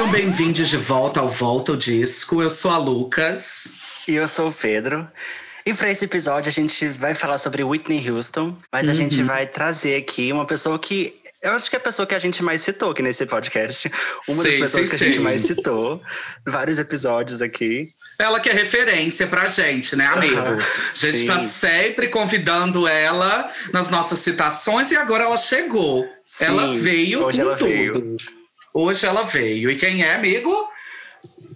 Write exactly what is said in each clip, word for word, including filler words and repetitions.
Sejam bem-vindos de volta ao Volta ao Disco. Eu sou a Lucas. E eu sou o Pedro. E para esse episódio a gente vai falar sobre Whitney Houston, mas uhum. a gente vai trazer aqui uma pessoa que... Eu acho que é a pessoa que a gente mais citou aqui nesse podcast. Uma sei, das pessoas sei, que sei. a gente mais citou. Vários episódios aqui. Ela que é referência pra gente, né, amigo? Uhum, a gente sim. tá sempre convidando ela nas nossas citações e agora ela chegou. Sim, ela veio hoje com ela tudo. Veio. Hoje ela veio. E quem é, amigo?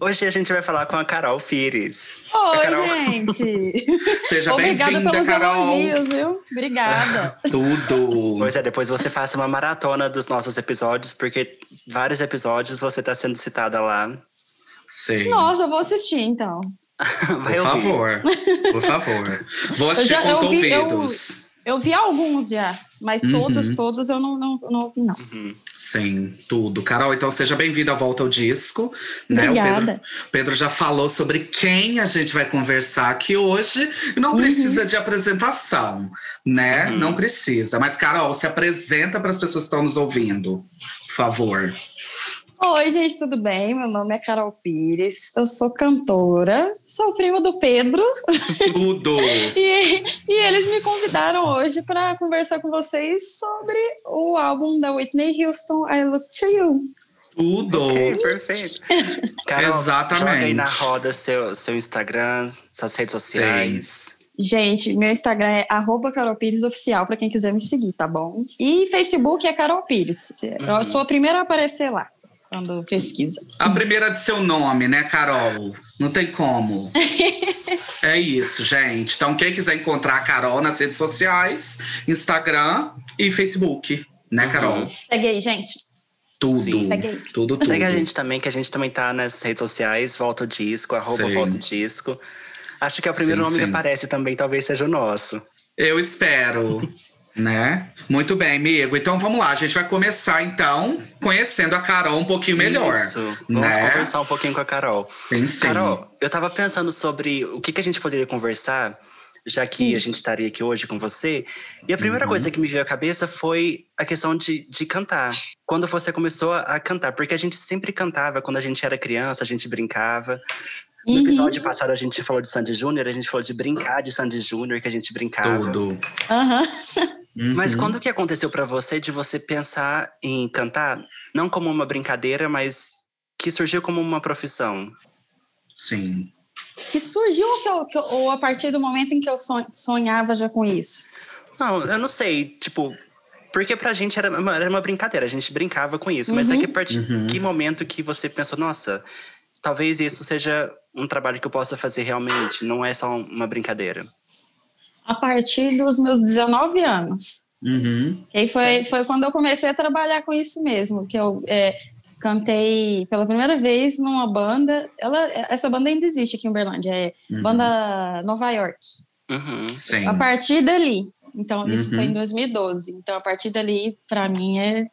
Hoje a gente vai falar com a Carol Pires. Oi, Carol... gente! Seja bem-vinda, Carol! Elogios, viu? Obrigada! Ah, tudo! Pois é, depois você faça uma maratona dos nossos episódios, porque vários episódios você está sendo citada lá. Sim. Nossa, eu vou assistir, então. Vai por ouvir. favor, por favor. Vou assistir já, com os eu vi, ouvidos. Eu, eu vi alguns já, mas uhum. todos, todos eu não, não, não ouvi, não. Uhum. Sim, tudo. Carol, então seja bem-vinda à Volta ao Disco. Né? Obrigada. O Pedro, Pedro já falou sobre quem a gente vai conversar aqui hoje. E não uhum. precisa de apresentação, né? Uhum. Não precisa. Mas, Carol, se apresenta para as pessoas que estão nos ouvindo, por favor. Oi, gente, tudo bem? Meu nome é Carol Pires, eu sou cantora, sou prima do Pedro. Tudo! e, e eles me convidaram hoje para conversar com vocês sobre o álbum da Whitney Houston, I Look to You. Tudo! Okay, perfeito! Carol, exatamente. Joga aí na roda seu, seu Instagram, suas redes sociais. Sim. Gente, meu Instagram é arroba Carol Pires Oficial, pra quem quiser me seguir, tá bom? E Facebook é Carol Pires, eu uhum. sou a primeira a aparecer lá. Quando pesquisa. A primeira de seu nome, né, Carol? Não tem como. É isso, gente. Então, quem quiser encontrar a Carol nas redes sociais, Instagram e Facebook, né, Carol? Uhum. Segue aí, gente. Tudo. Sim. Segue aí. Tudo, tudo. Segue a gente também, que a gente também tá nas redes sociais, Volta o Disco, arroba Volta o Disco. Acho que é o primeiro sim, nome sim. que aparece também, talvez seja o nosso. Eu espero. Né? Muito bem, amigo. Então vamos lá, a gente vai começar então conhecendo a Carol um pouquinho melhor. Isso, vamos né? conversar um pouquinho com a Carol. Sim, sim. Carol, eu tava pensando sobre o que, que a gente poderia conversar, já que sim. a gente estaria aqui hoje com você. E a primeira uhum. coisa que me veio à cabeça foi a questão de, de cantar. Quando você começou a cantar, porque a gente sempre cantava quando a gente era criança, a gente brincava. No episódio uhum. passado a gente falou de Sandy Júnior, a gente falou de brincar de Sandy Júnior, que a gente brincava. Tudo. Aham. Uhum. Uhum. Mas quando que aconteceu pra você de você pensar em cantar, não como uma brincadeira, mas que surgiu como uma profissão? Sim. Que surgiu que eu, que eu, ou a partir do momento em que eu sonhava já com isso? Não, eu não sei, tipo... Porque pra gente era uma, era uma brincadeira, a gente brincava com isso. Uhum. Mas é que a partir uhum. que momento que você pensou, nossa, talvez isso seja um trabalho que eu possa fazer realmente, não é só uma brincadeira. A partir dos meus dezenove anos. Uhum. E foi, foi quando eu comecei a trabalhar com isso mesmo, que eu é, cantei pela primeira vez numa banda. Ela, essa banda ainda existe aqui em Uberlândia, é uhum. Banda Nova York. Uhum. Sim. A partir dali. Então, isso uhum. foi em dois mil e doze. Então, a partir dali, pra mim, é,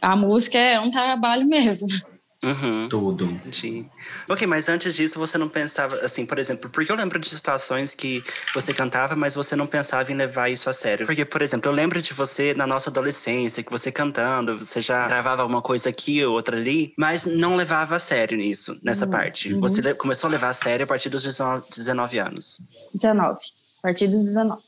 a música é um trabalho mesmo. Uhum. Tudo. Sim. Ok, mas antes disso você não pensava, assim, por exemplo, porque eu lembro de situações que você cantava, mas você não pensava em levar isso a sério. Porque, por exemplo, eu lembro de você na nossa adolescência, que você cantando, você já gravava uma coisa aqui ou outra ali, mas não levava a sério nisso, nessa uhum. parte. Uhum. Você le- começou a levar a sério a partir dos dezenove anos. dezenove. A partir dos dezenove.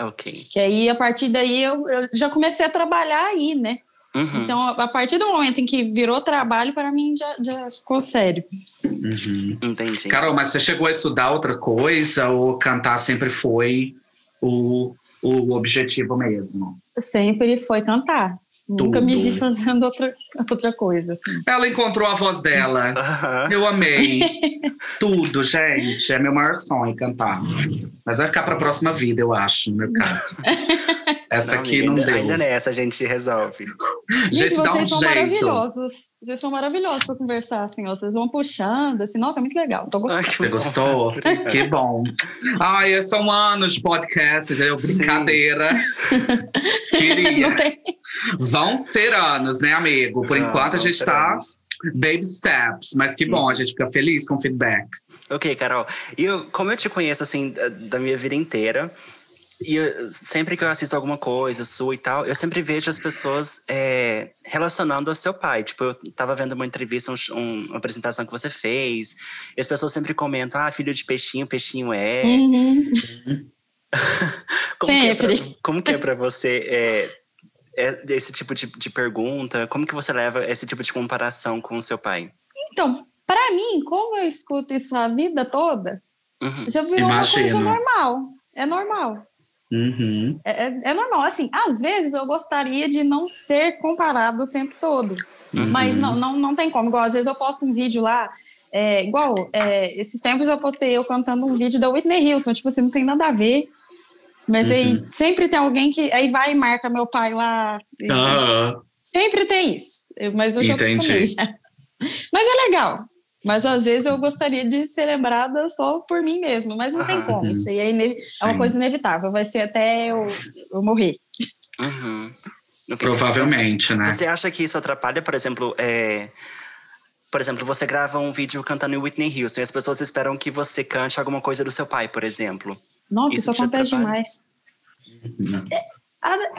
Ok. Que aí, a partir daí, eu, eu já comecei a trabalhar aí, né? Uhum. Então, a partir do momento em que virou trabalho, para mim já, já ficou sério. Uhum. Entendi. Carol, mas você chegou a estudar outra coisa ou cantar sempre foi o, o objetivo mesmo? Sempre foi cantar. Tudo. Nunca me vi fazendo outra, outra coisa. Assim. Ela encontrou a voz dela. Uhum. Eu amei. Tudo, gente. É meu maior sonho cantar. Mas vai ficar para a próxima vida, eu acho, no meu caso. Essa não, aqui não ainda, deu. Ainda nessa a gente resolve. Gente, gente vocês dá um são jeito. maravilhosos. Vocês são maravilhosos para conversar, assim. Ó. Vocês vão puxando, assim. Nossa, é muito legal. Tô gostando. Ai, você gostou? Que bom. Ai, são anos de podcast, entendeu? Brincadeira. Queria. Não tem. Vão ser anos, né, amigo? Por não, enquanto a gente está baby steps. Mas que bom, a gente fica feliz com o feedback. Ok, Carol. E eu, como eu te conheço, assim, da, da minha vida inteira... E eu, sempre que eu assisto alguma coisa sua e tal, eu sempre vejo as pessoas é, relacionando ao seu pai. Tipo, eu tava vendo uma entrevista, um, um, uma apresentação que você fez, e as pessoas sempre comentam, ah, filho de peixinho, peixinho é. Uhum. como, que é pra, como que é pra você é, é, esse tipo de, de pergunta? Como que você leva esse tipo de comparação com o seu pai? Então, pra mim, como eu escuto isso a vida toda, uhum. já virou Imagina. uma coisa normal. É normal. Uhum. É, é, é normal, assim, às vezes eu gostaria de não ser comparado o tempo todo, uhum. mas não, não, não tem como, igual às vezes eu posto um vídeo lá, é, igual, é, esses tempos eu postei eu cantando um vídeo da Whitney Houston, tipo assim, não tem nada a ver, mas uhum. aí sempre tem alguém que, aí vai e marca meu pai lá, ah. sempre tem isso, eu, mas hoje Entendi. eu acostumei já. Mas é legal. Mas às vezes eu gostaria de ser lembrada só por mim mesma, mas não ah, tem como. Isso aí é, inev- é uma coisa inevitável, vai ser até eu, eu morrer. Uhum. Provavelmente, você, né? Você acha que isso atrapalha, por exemplo, é, por exemplo, você grava um vídeo cantando Whitney Houston e as pessoas esperam que você cante alguma coisa do seu pai, por exemplo. Nossa, isso, isso acontece demais.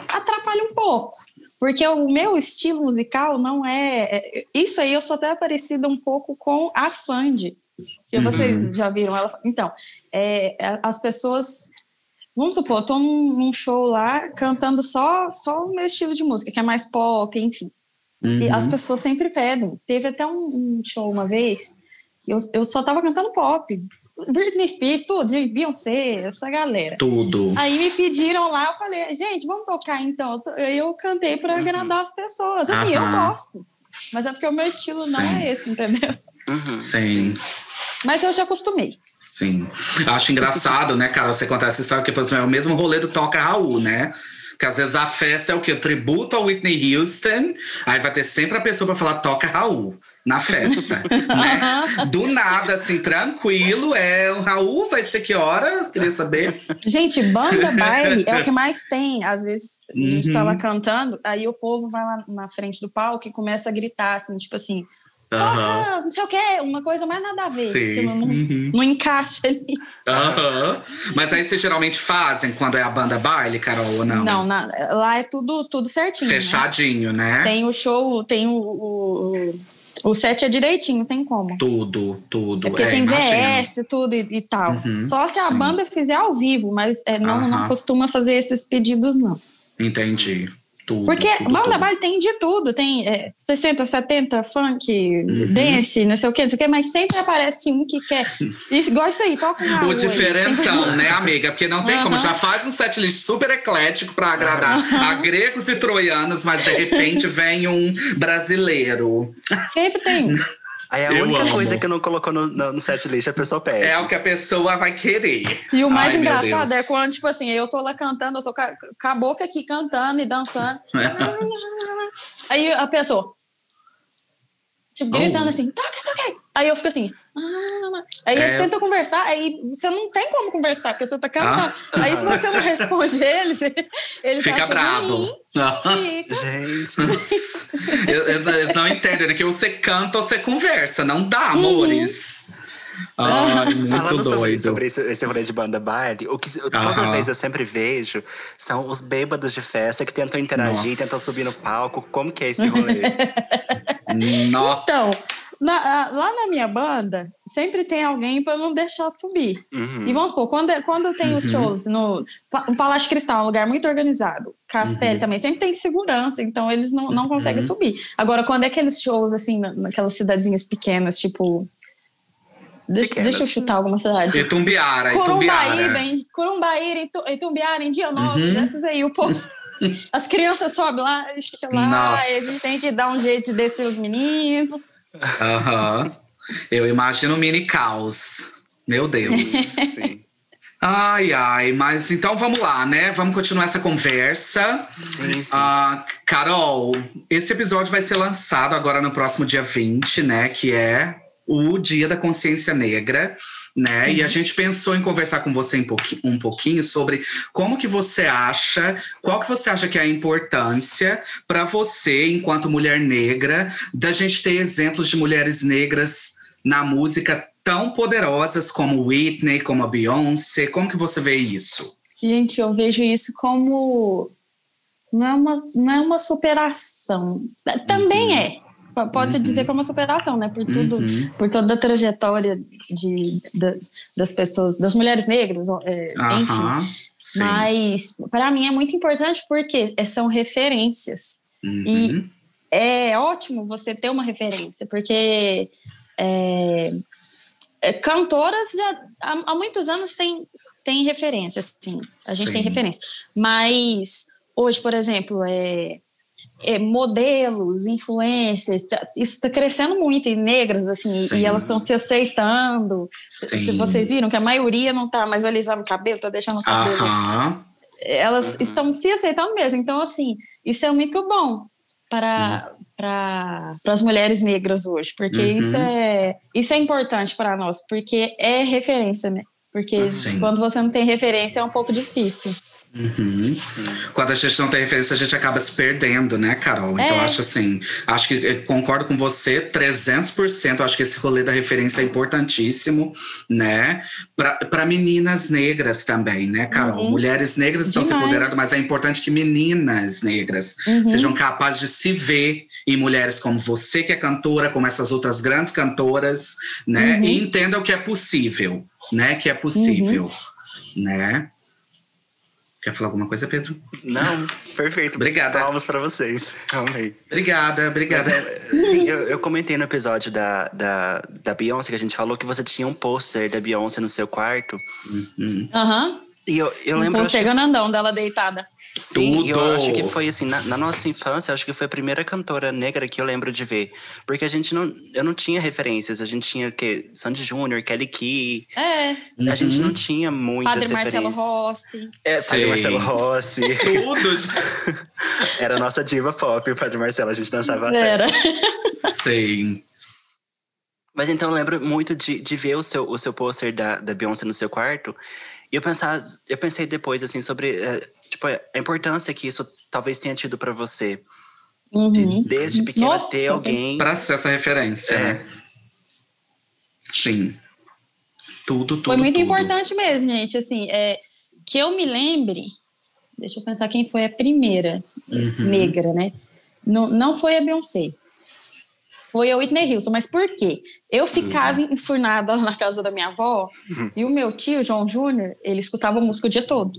Atrapalha um pouco. Porque o meu estilo musical não é... Isso aí eu sou até parecida um pouco com a Sandy. Que uhum. vocês já viram ela... Então, é, as pessoas... Vamos supor, eu tô num, num show lá cantando só, só o meu estilo de música, que é mais pop, enfim. Uhum. E as pessoas sempre pedem. Teve até um, um show uma vez que eu, eu só tava cantando pop. Britney Spears, tudo, Beyoncé, essa galera. Tudo. Aí me pediram lá, eu falei, gente, vamos tocar então. Eu cantei pra uhum. agradar as pessoas. Assim, uhum. eu gosto. Mas é porque o meu estilo Sim. não é esse, entendeu? Uhum. Sim. Mas eu já acostumei. Sim. Eu acho engraçado, né, Carol, você contar essa história, porque por exemplo, é o mesmo rolê do Toca Raul, né? Porque às vezes a festa é o quê? O tributo ao Whitney Houston. Aí vai ter sempre a pessoa pra falar Toca Raul. Na festa, né? Do nada, assim, tranquilo. É, o Raul vai ser que hora? Queria saber. Gente, banda baile é o que mais tem. Às vezes a gente uhum. tá lá cantando, aí o povo vai lá na frente do palco e começa a gritar, assim, tipo assim, toca, uhum. não sei o quê, uma coisa mais nada a ver. Não, uhum. não encaixa ali. Uhum. Mas aí vocês geralmente fazem quando é a banda baile, Carol, ou não? Não, na, lá é tudo, tudo certinho. Fechadinho, né? né? Tem o show, tem o... o, o O set é direitinho, não tem como. Tudo, tudo. É porque é, tem imagino. V S, tudo e, e tal. Uhum, Só se a sim. banda fizer ao vivo, mas é, não, uhum. não costuma fazer esses pedidos, não. Entendi. Tudo, porque tudo, banda baile tem de tudo. Tem é, sessenta, setenta, funk, uhum. dance, não sei o quê, não sei o quê. Mas sempre aparece um que quer. Igual isso aí, toca um O diferentão, aí, né, amiga? Porque não tem uhum. como. Já faz um setlist super eclético pra agradar uhum. a gregos e troianos, mas de repente vem um brasileiro. Sempre tem um. Aí a eu única amo. coisa que não colocou no, no setlist, a pessoa pede. É o que a pessoa vai querer. E o mais Ai, engraçado é quando, tipo assim, eu tô lá cantando, eu tô com a boca aqui cantando e dançando. Aí a pessoa, tipo, gritando oh. assim, toca, toca. Aí eu fico assim... Ah, aí eles é. tentam conversar, aí você não tem como conversar, porque você tá cantando. Ah. Aí se você não responde eles, eles Fica acham bravo. Ruim, fica. Gente, eu, eu, eu não entendo, né? Que você canta ou você conversa, não dá, amores. Uhum. Ah, muito Falando doido. sobre, sobre esse rolê de banda baile, o que toda uh-huh. vez eu sempre vejo são os bêbados de festa que tentam interagir, Nossa. tentam subir no palco. Como que é esse rolê? Nossa. Então, na, lá na minha banda, sempre tem alguém para não deixar subir. Uhum. E vamos supor, quando, quando tem uhum. os shows no o Palácio Cristal, é um lugar muito organizado. Castelo uhum. também, sempre tem segurança, então eles não, não conseguem uhum. subir. Agora, quando é aqueles shows, assim, naquelas cidadezinhas pequenas, tipo... Deixa, deixa eu chutar alguma cidade. Itumbiara, Itumbiara. Corumbaíra, Itumbiara, Indianópolis, uhum. essas aí, o povo... As crianças sobem lá, lá Nossa. a gente tem que dar um jeito de descer os meninos. Aham. Uhum. Eu imagino um mini caos. Meu Deus. Sim. Ai, ai, mas então vamos lá, né? Vamos continuar essa conversa. Sim, sim. Ah, Carol, esse episódio vai ser lançado agora no próximo dia vinte, né? Que é o Dia da Consciência Negra, né? Uhum. E a gente pensou em conversar com você um pouquinho, um pouquinho sobre como que você acha, qual que você acha que é a importância para você, enquanto mulher negra, da gente ter exemplos de mulheres negras na música tão poderosas como Whitney, como a Beyoncé. Como que você vê isso? Gente, eu vejo isso como... Não é uma, não é uma superação. Também é. Pode-se uhum. dizer que é uma superação, né? Por, tudo, uhum. por toda a trajetória de, de, das pessoas, das mulheres negras, é, uhum. enfim. Sim. Mas, para mim, é muito importante porque são referências. Uhum. E é ótimo você ter uma referência, porque... É, cantoras já há, há muitos anos tem, tem referência, assim. A gente sim. tem referência. Mas hoje, por exemplo, é, é, modelos, influencers, tá, isso está crescendo muito em negras, assim, sim. e elas estão se aceitando. Sim. Se vocês viram que a maioria não está mais alisando o cabelo, está deixando o cabelo. Uh-huh. Elas uh-huh. estão se aceitando mesmo. Então, assim, isso é muito bom para... Uh-huh. para as mulheres negras hoje, porque uhum. isso, é, isso é importante para nós, porque é referência, né? Porque ah, quando você não tem referência é um pouco difícil. Uhum. Quando a gente não tem referência, a gente acaba se perdendo, né, Carol? Então, é. acho assim, acho que eu concordo com você trezentos por cento. Acho que esse rolê da referência é importantíssimo, né? Para meninas negras também, né, Carol? Uhum. Mulheres negras estão se empoderando, mas é importante que meninas negras uhum. sejam capazes de se ver em mulheres como você, que é cantora, como essas outras grandes cantoras, né? Uhum. E entendam que é possível, né? Que é possível, uhum. né? Quer falar alguma coisa, Pedro? Não, perfeito. Obrigada. Palmas para vocês. Amei. Obrigada, obrigada. Mas, assim, eu, eu comentei no episódio da, da, da Beyoncé, que a gente falou que você tinha um pôster da Beyoncé no seu quarto. Aham. Uhum. E eu, eu lembro... Um pôster grandão dela deitada. Sim, tudo. Eu acho que foi assim, na, na nossa infância, acho que foi a primeira cantora negra que eu lembro de ver. Porque a gente não, eu não tinha referências, a gente tinha o quê? Sandy Júnior, Kelly Key. É. A uhum. gente não tinha muitas Padre referências. Marcelo Rossi. É, sim. Padre Marcelo Rossi. Tudo. Era a nossa diva pop, o Padre Marcelo, a gente dançava até. Era. Sim. Mas então eu lembro muito de, de ver o seu, o seu pôster da, da Beyoncé no seu quarto. E eu, pensava, eu pensei depois, assim, sobre... Tipo, a importância que isso talvez tenha tido pra você. Uhum. De, desde pequena Nossa, ter alguém... Pra ser essa referência, é. né? Sim. Tudo, tudo, Foi muito tudo. importante mesmo, gente. Assim, é, que eu me lembre... Deixa eu pensar quem foi a primeira uhum. negra, né? Não, não foi a Beyoncé. Foi a Whitney Houston. Mas por quê? Eu ficava uhum. enfurnada na casa da minha avó uhum. e o meu tio, João Júnior, ele escutava música o dia todo.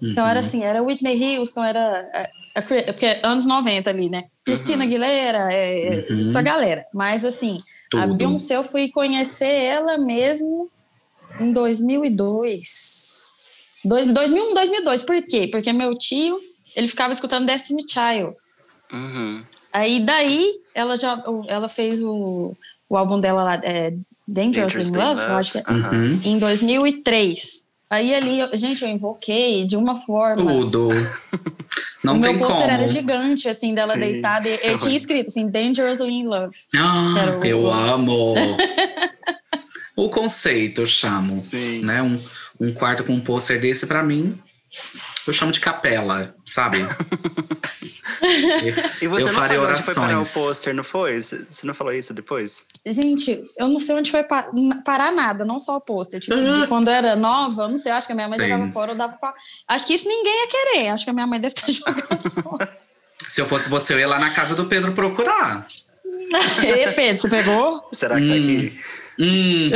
Então, era assim, era Whitney Houston, era... A, a, porque é anos noventa ali, né? Cristina uhum. Aguilera, é, uhum. essa galera. Mas, assim, Tudo. a Beyoncé, eu fui conhecer ela mesmo em dois mil e dois. Do, dois mil e um, dois mil e dois, por quê? Porque meu tio, ele ficava escutando Destiny Child. Uhum. Aí, daí, ela já ela fez o, o álbum dela lá, é, Dangerously in Love, eu acho que é, uhum. em dois mil e três. Aí ali, gente, eu invoquei de uma forma. Tudo. Não tem como. O meu pôster era gigante, assim, dela Sim. deitada. E eu tinha escrito, assim, Dangerously in Love. Ah, o... eu amo. O conceito, eu chamo. Sim. Né? Um, um quarto com um pôster desse, pra mim, eu chamo de capela, sabe? E você eu não sabe orações. Onde foi parar o pôster, não foi? Você não falou isso depois? Gente, eu não sei onde foi par- parar nada, não só o pôster. Tipo, de quando eu era nova, eu não sei, acho que a minha mãe Sim. jogava fora, eu dava pra... Acho que isso ninguém ia querer, acho que a minha mãe deve estar jogando fora. Se eu fosse você, eu ia lá na casa do Pedro procurar. E Pedro, você pegou? Será que hum. tá aqui? Hum...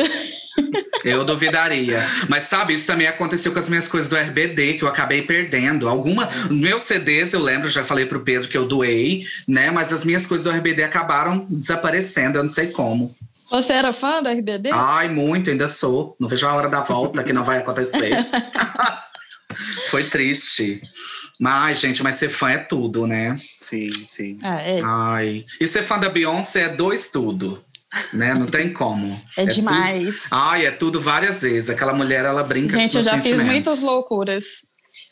Eu duvidaria. Mas sabe, isso também aconteceu com as minhas coisas do R B D, que eu acabei perdendo. Alguma, meus C Ds, eu lembro, já falei pro Pedro que eu doei, né? Mas as minhas coisas do R B D acabaram desaparecendo, eu não sei como. Você era fã do R B D? Ai, muito, ainda sou. Não vejo a hora da volta, que não vai acontecer. Foi triste. Mas, gente, mas ser fã é tudo, né? Sim, sim. Ah, é. Ai. E ser fã da Beyoncé é dois tudo. Né? Não tem como. É, é demais. Tudo... Ai, é tudo várias vezes. Aquela mulher, ela brinca Gente, com os sentimentos. Gente, eu já fiz muitas loucuras.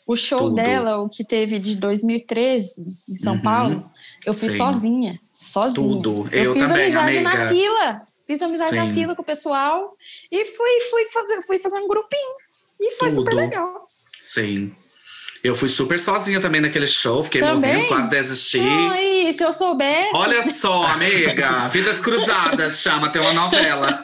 O show tudo. dela, o que teve de dois mil e treze, em São uhum. Paulo, eu fui Sim. sozinha. Sozinha. Tudo. Eu, eu fiz também, amizade amiga. na fila. Fiz amizade Sim. na fila com o pessoal. E fui, fui, fazer, fui fazer um grupinho. E foi tudo. super legal. Sim. Eu fui super sozinha também naquele show. Fiquei também? Morrendo, quase desisti. Ai, se eu soubesse... Olha só, amiga. Vidas Cruzadas chama, tem uma novela.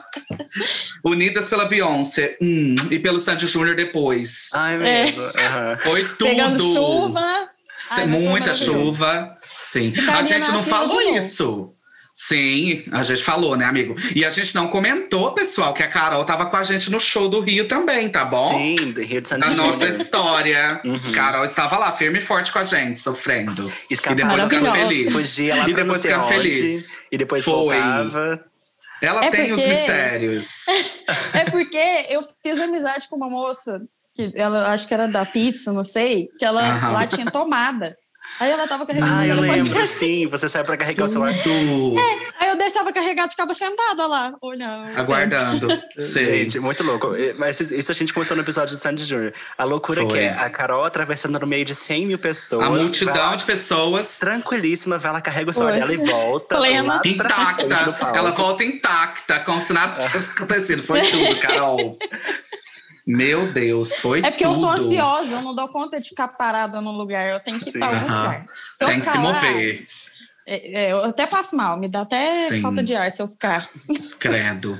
Unidas pela Beyoncé. Hum, e pelo Sandy Júnior depois. Ai, mesmo. É. Uhum. Foi tudo. Pegando chuva. Ai, muita chuva. Sim. Ficaria a gente não falou isso. Sim, a gente falou, né, amigo? E a gente não comentou, pessoal, que a Carol tava com a gente no show do Rio também, tá bom? Sim, do Rio de Janeiro. Na nossa história. Uhum. Carol estava lá, firme e forte com a gente, sofrendo. Escapar. E depois ficando feliz. Fugia lá e depois ficando feliz. E depois Foi. voltava. Ela é tem porque... os mistérios. É porque eu fiz amizade com uma moça, que ela acho que era da pizza, não sei, que ela uhum. lá tinha tomada. Aí ela tava carregando. Ah, eu lembro, foi... sim. Você saiu pra carregar o celular do... É, aí eu deixava carregado e ficava sentada lá, olhando. Aguardando. Gente, muito louco. Mas isso a gente contou no episódio do Sandy Júnior. A loucura foi. que é a Carol atravessando no meio de cem mil pessoas. A multidão vai... de pessoas. Tranquilíssima, vai, ela carrega o celular dela e volta. Plena. Intacta. Ela volta intacta, como se nada tivesse acontecido. Foi tudo, Carol. Meu Deus, foi tudo. É porque tudo. eu sou ansiosa, eu não dou conta de ficar parada num lugar. Eu tenho que ir Sim. pra algum uhum. lugar. Se Tem que se mover. Lá, é, é, eu até passo mal, me dá até Sim. falta de ar se eu ficar. Credo.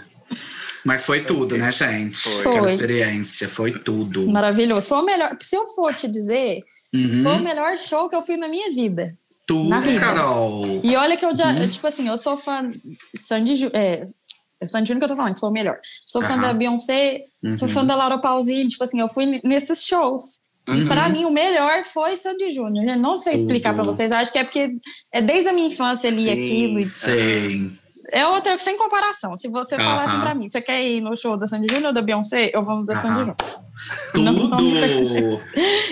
Mas foi tudo, né, gente? Foi. Aquela experiência, foi tudo. Maravilhoso. Foi o melhor, se eu for te dizer, uhum. foi o melhor show que eu fui na minha vida. Tudo, na vida. Carol. E olha que eu já, uhum. eu, tipo assim, eu sou fã Sandy Ju, é, É Sandy Júnior que eu tô falando, que foi o melhor. Sou fã uhum. da Beyoncé, uhum. sou fã da Laura Pausini. Tipo assim, eu fui nesses shows. Uhum. E pra mim, o melhor foi Sandy Júnior. Eu não sei explicar pra vocês. Acho que é porque é desde a minha infância ali, sim, aquilo. Sim. É outra, sem comparação. Se você uhum. falasse pra mim, você quer ir no show da Sandy Júnior ou da Beyoncé? Eu vou no da uhum. Sandy Júnior. Tudo! Não, não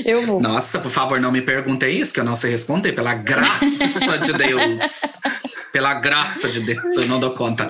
eu vou. Nossa, por favor, não me perguntem isso, que eu não sei responder. Pela graça de Deus. Pela graça de Deus, eu não dou conta.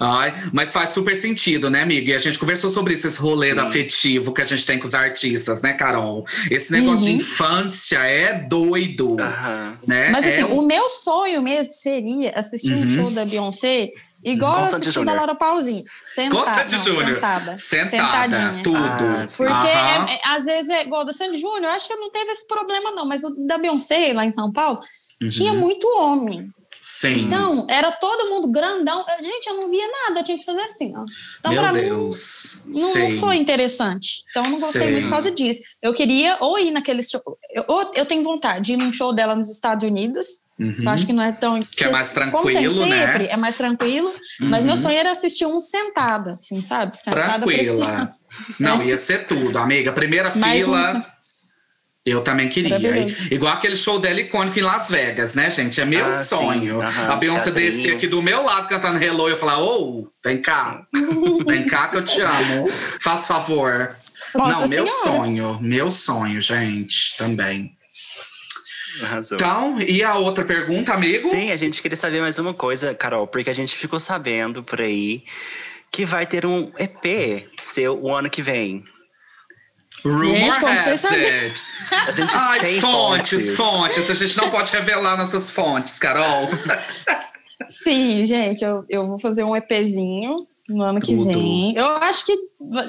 Ai, mas faz super sentido, né, amiga? E a gente conversou sobre isso, esse rolê Sim. afetivo que a gente tem com os artistas, né, Carol? Esse negócio uhum. de infância é doido, uhum. né? Mas assim, é... o meu sonho mesmo seria assistir uhum. um show da Beyoncé igual eu assisti da Laura Pausini. Sentada, não, Sandy Júnior. Sentada. Sentada. Sentadinha. Tudo. Ah, porque uhum. é, é, às vezes é igual da Sandy Júnior, eu acho que eu não teve esse problema não, mas o da Beyoncé lá em São Paulo uhum. tinha muito homem. Sim. Então, era todo mundo grandão. Gente, eu não via nada, eu tinha que fazer assim, ó. Então, Meu pra Deus. mim, não, não foi interessante. Então, eu não gostei Sim. muito por causa disso. Eu queria ou ir naquele show... Eu, ou, eu tenho vontade de ir num show dela nos Estados Unidos. Uhum. Eu acho que não é tão... Que é mais tranquilo, sempre, né? É mais tranquilo. Uhum. Mas meu sonho era assistir um sentada, assim, sabe? Sentada Tranquila. Não, ia ser tudo, amiga. Primeira mais fila... Um... Eu também queria. Igual aquele show dela icônico em Las Vegas, né, gente? É meu ah, sonho. Uhum, a Beyoncé descia aqui do meu lado cantando Hello e eu falava, ô, oh, vem cá. Vem cá que eu te amo. Faz favor. Nossa Não, senhora. meu sonho. Meu sonho, gente, também. Arrasou. Então, e a outra pergunta, amigo? Sim, a gente queria saber mais uma coisa, Carol, porque a gente ficou sabendo por aí que vai ter um E P seu o ano que vem. Rumor has it. Ai, fontes, fontes, fontes. A gente não pode revelar nossas fontes, Carol. Sim, gente, eu, eu vou fazer um EPzinho no ano Tudo. que vem. Eu acho que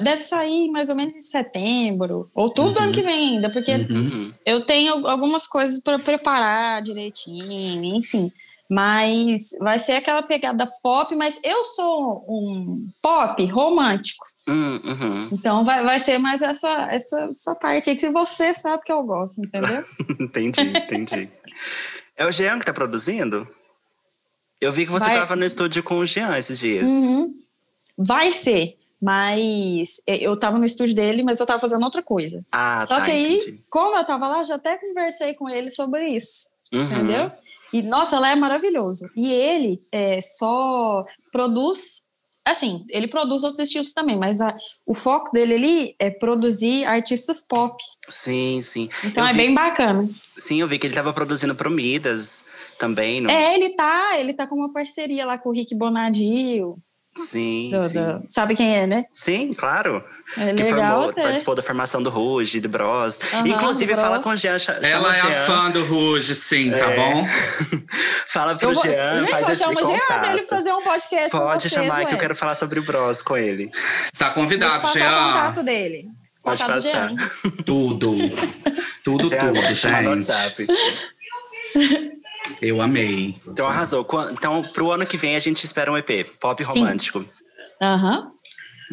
deve sair mais ou menos em setembro, outubro do uhum. ano que vem ainda, porque uhum. eu tenho algumas coisas para preparar direitinho, enfim. Mas vai ser aquela pegada pop, mas eu sou um pop romântico. Uhum. Então vai, vai ser mais essa, essa, essa parte aí que você sabe que eu gosto, entendeu? entendi, entendi. É o Jean que tá produzindo? Eu vi que você vai... tava no estúdio com o Jean esses dias. Uhum. Vai ser, mas eu tava no estúdio dele, mas eu tava fazendo outra coisa. Ah, Só tá, que aí, entendi. como eu tava lá, eu já até conversei com ele sobre isso, uhum. entendeu? E nossa, lá é maravilhoso. E ele é, só produz... Assim, ele produz outros estilos também, mas a, o foco dele ali é produzir artistas pop. Sim, sim. Então eu é vi, bem bacana. Sim, eu vi que ele estava produzindo pro Midas também. Não? É, ele tá, ele tá com uma parceria lá com o Rick Bonadio. Sim, do, sim. Do, sabe quem é, né? Sim, claro. É que legal formou, participou da formação do Rouge, do Bros. Uhum, Inclusive, do fala Bros. com o Jean. Ela é Jean. a fã do Rouge, sim, é. tá bom? Fala pro eu vou, Jean, faz esse contato. Jean pra ele fazer um podcast Pode com vocês, chamar ué. que eu quero falar sobre o Bros com ele. Está convidado, Jean. Vou te passar o contato dele. Pode passar. Tudo. Tudo, já, tudo, gente. Chama no WhatsApp. Eu amei. Então arrasou. Então pro ano que vem a gente espera um E P. Pop Sim. romântico. Aham. Uhum.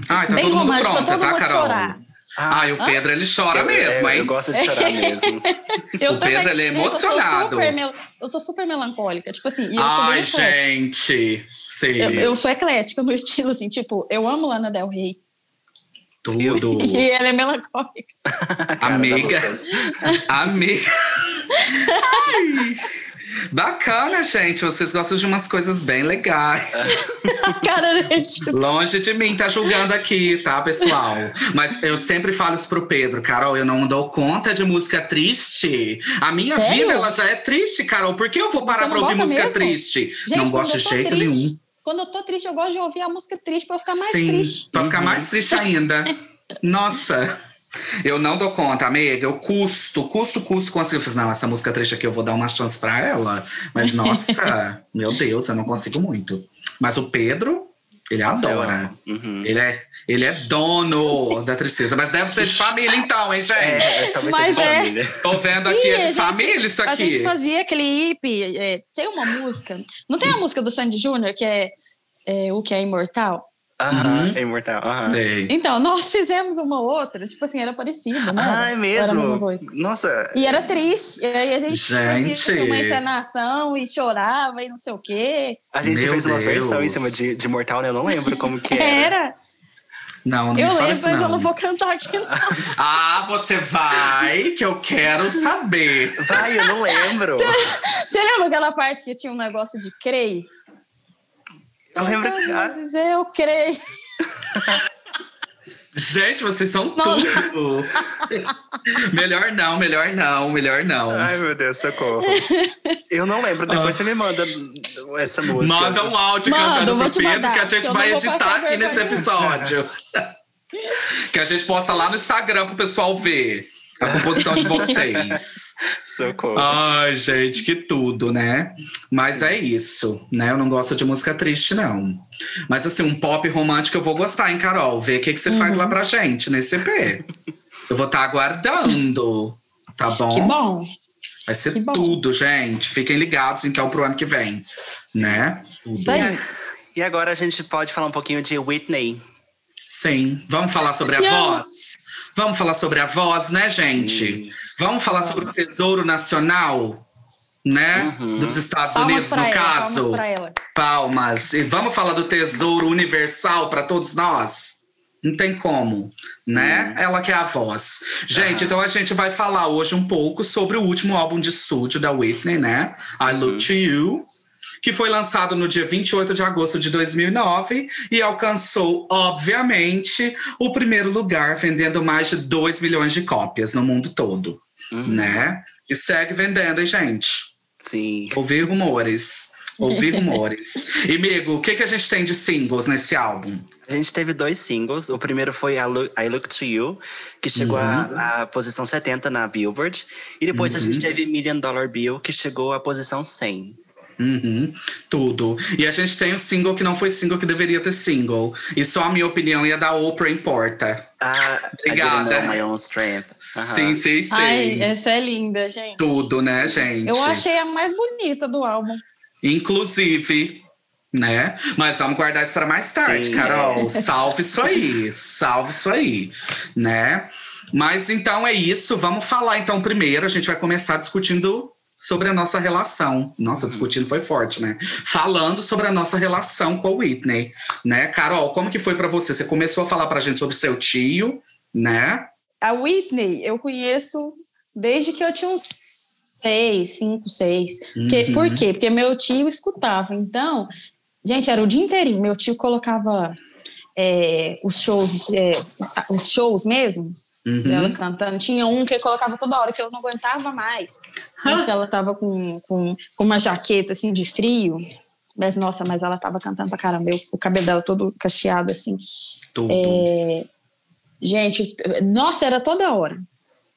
Ah, tá bem todo mundo pronto, todo tá, mundo Carol? Chorar. Ah, ah, e o Pedro, ele chora eu, mesmo, hein? Eu gosto de chorar mesmo. eu o também, Pedro, ele é gente, emocionado. Eu sou, super, eu sou super melancólica, tipo assim, e eu Ai, sou bem gente, sim. Eu, eu sou eclética no estilo, assim, tipo, eu amo Lana Del Rey. Tudo. E ela é melancólica. Amiga. Amiga. Ai. Bacana, gente. Vocês gostam de umas coisas bem legais. Cara, tipo... Longe de mim, tá julgando aqui, tá, pessoal? Mas eu sempre falo isso pro Pedro. Carol, eu não dou conta de música triste. A minha Sério? vida, ela já é triste, Carol. Por que eu vou parar pra ouvir música mesmo? triste? Gente, não gosto de jeito triste, nenhum. Quando eu tô triste, eu gosto de ouvir a música triste pra ficar mais Sim, triste. pra ficar uhum. mais triste ainda. Nossa... Eu não dou conta, amiga. Eu custo, custo, custo. Consigo. Não, essa música triste aqui eu vou dar uma chance pra ela. Mas, nossa, meu Deus, eu não consigo muito. Mas o Pedro, ele adora. Uhum. Ele, é, ele é dono da tristeza. Mas deve ser de família, então, hein, gente? É, talvez seja de é. família. Tô vendo aqui, Ih, é de gente, família isso aqui. A gente fazia aquele hippie. É, tem uma música. Não tem a música do Sandy Júnior que é, é O Que É Imortal? Aham, uhum. é imortal. Uhum. Então, nós fizemos uma outra, tipo assim, era parecida, né? Ah, é mesmo? Nossa. E era triste. E aí a gente, gente. fazia uma encenação e chorava e não sei o quê. A gente Meu fez Deus. uma versão em cima de, de Imortal, né? Eu não lembro como que era. Era? Não, não Eu lembro, mas não. eu não vou cantar aqui, não. Ah, você vai, que eu quero saber. Vai, eu não lembro. Você, você lembra aquela parte que tinha um negócio de creio? Eu lembro que... vezes eu creio. Gente, vocês são não. tudo. Melhor não, melhor não, melhor não. Ai, meu Deus, socorro. Eu não lembro, depois ah. você me manda essa música. Manda um áudio Mano, cantando pro Pedro mandar, que a gente vai editar aqui nesse episódio. Que a gente posta lá no Instagram pro pessoal ver a composição de vocês. Socorro. Ai, gente, que tudo, né? Mas é isso, né? Eu não gosto de música triste, não. Mas assim, um pop romântico eu vou gostar, hein, Carol? Vê o que, que você uhum. faz lá pra gente nesse E P. Eu vou estar tá aguardando, tá bom? Que bom. Vai ser bom. tudo, gente. Fiquem ligados, então, pro ano que vem, né? Tudo. E agora a gente pode falar um pouquinho de Whitney. Sim, vamos falar sobre a yeah. voz? Vamos falar sobre a voz, né, gente? Sim. Vamos falar sobre o Tesouro Nacional, né? Uhum. Dos Estados palmas Unidos, no ela, caso. Palmas pra ela. Palmas. E vamos falar do Tesouro Universal para todos nós? Não tem como, né? Uhum. Ela que é a voz. Gente, uhum. então a gente vai falar hoje um pouco sobre o último álbum de estúdio da Whitney, né? I Look uhum. to You. Que foi lançado no dia vinte e oito de agosto de dois mil e nove e alcançou, obviamente, o primeiro lugar, vendendo mais de dois milhões de cópias no mundo todo, uhum. né? E segue vendendo, hein, gente? Sim. Ouvi rumores, ouvi rumores. E, amigo, o que, que a gente tem de singles nesse álbum? A gente teve dois singles. O primeiro foi I Look, I Look to You, que chegou à uhum. posição setenta na Billboard. E depois uhum. a gente teve Million Dollar Bill, que chegou à posição cem. Uhum, tudo. E a gente tem um single que não foi single, que deveria ter single. E só a minha opinião e a da Oprah importa. Ah, obrigada. I didn't know my own strength. Uhum. Sim, sim, sim. Ai, essa é linda, gente. Tudo, né, gente? Eu achei a mais bonita do álbum. Inclusive, né? Mas vamos guardar isso para mais tarde, sim, Carol. É. Salve isso aí, salve isso aí, né? Mas então é isso. Vamos falar então primeiro. A gente vai começar discutindo... sobre a nossa relação. Nossa, discutindo foi forte, né? Falando sobre a nossa relação com a Whitney, né? Carol, como que foi pra você? Você começou a falar pra gente sobre seu tio, né? A Whitney eu conheço desde que eu tinha uns seis, cinco, seis. Uhum. Porque, por quê? Porque meu tio escutava. Então, gente, era o dia inteirinho. Meu tio colocava é, os shows, é, os shows mesmo, Uhum. ela cantando, tinha um que eu colocava toda hora que eu não aguentava mais porque ela tava com, com, com uma jaqueta assim de frio, mas nossa, mas ela tava cantando pra caramba, eu, o cabelo dela todo cacheado assim é, gente, nossa, era toda hora.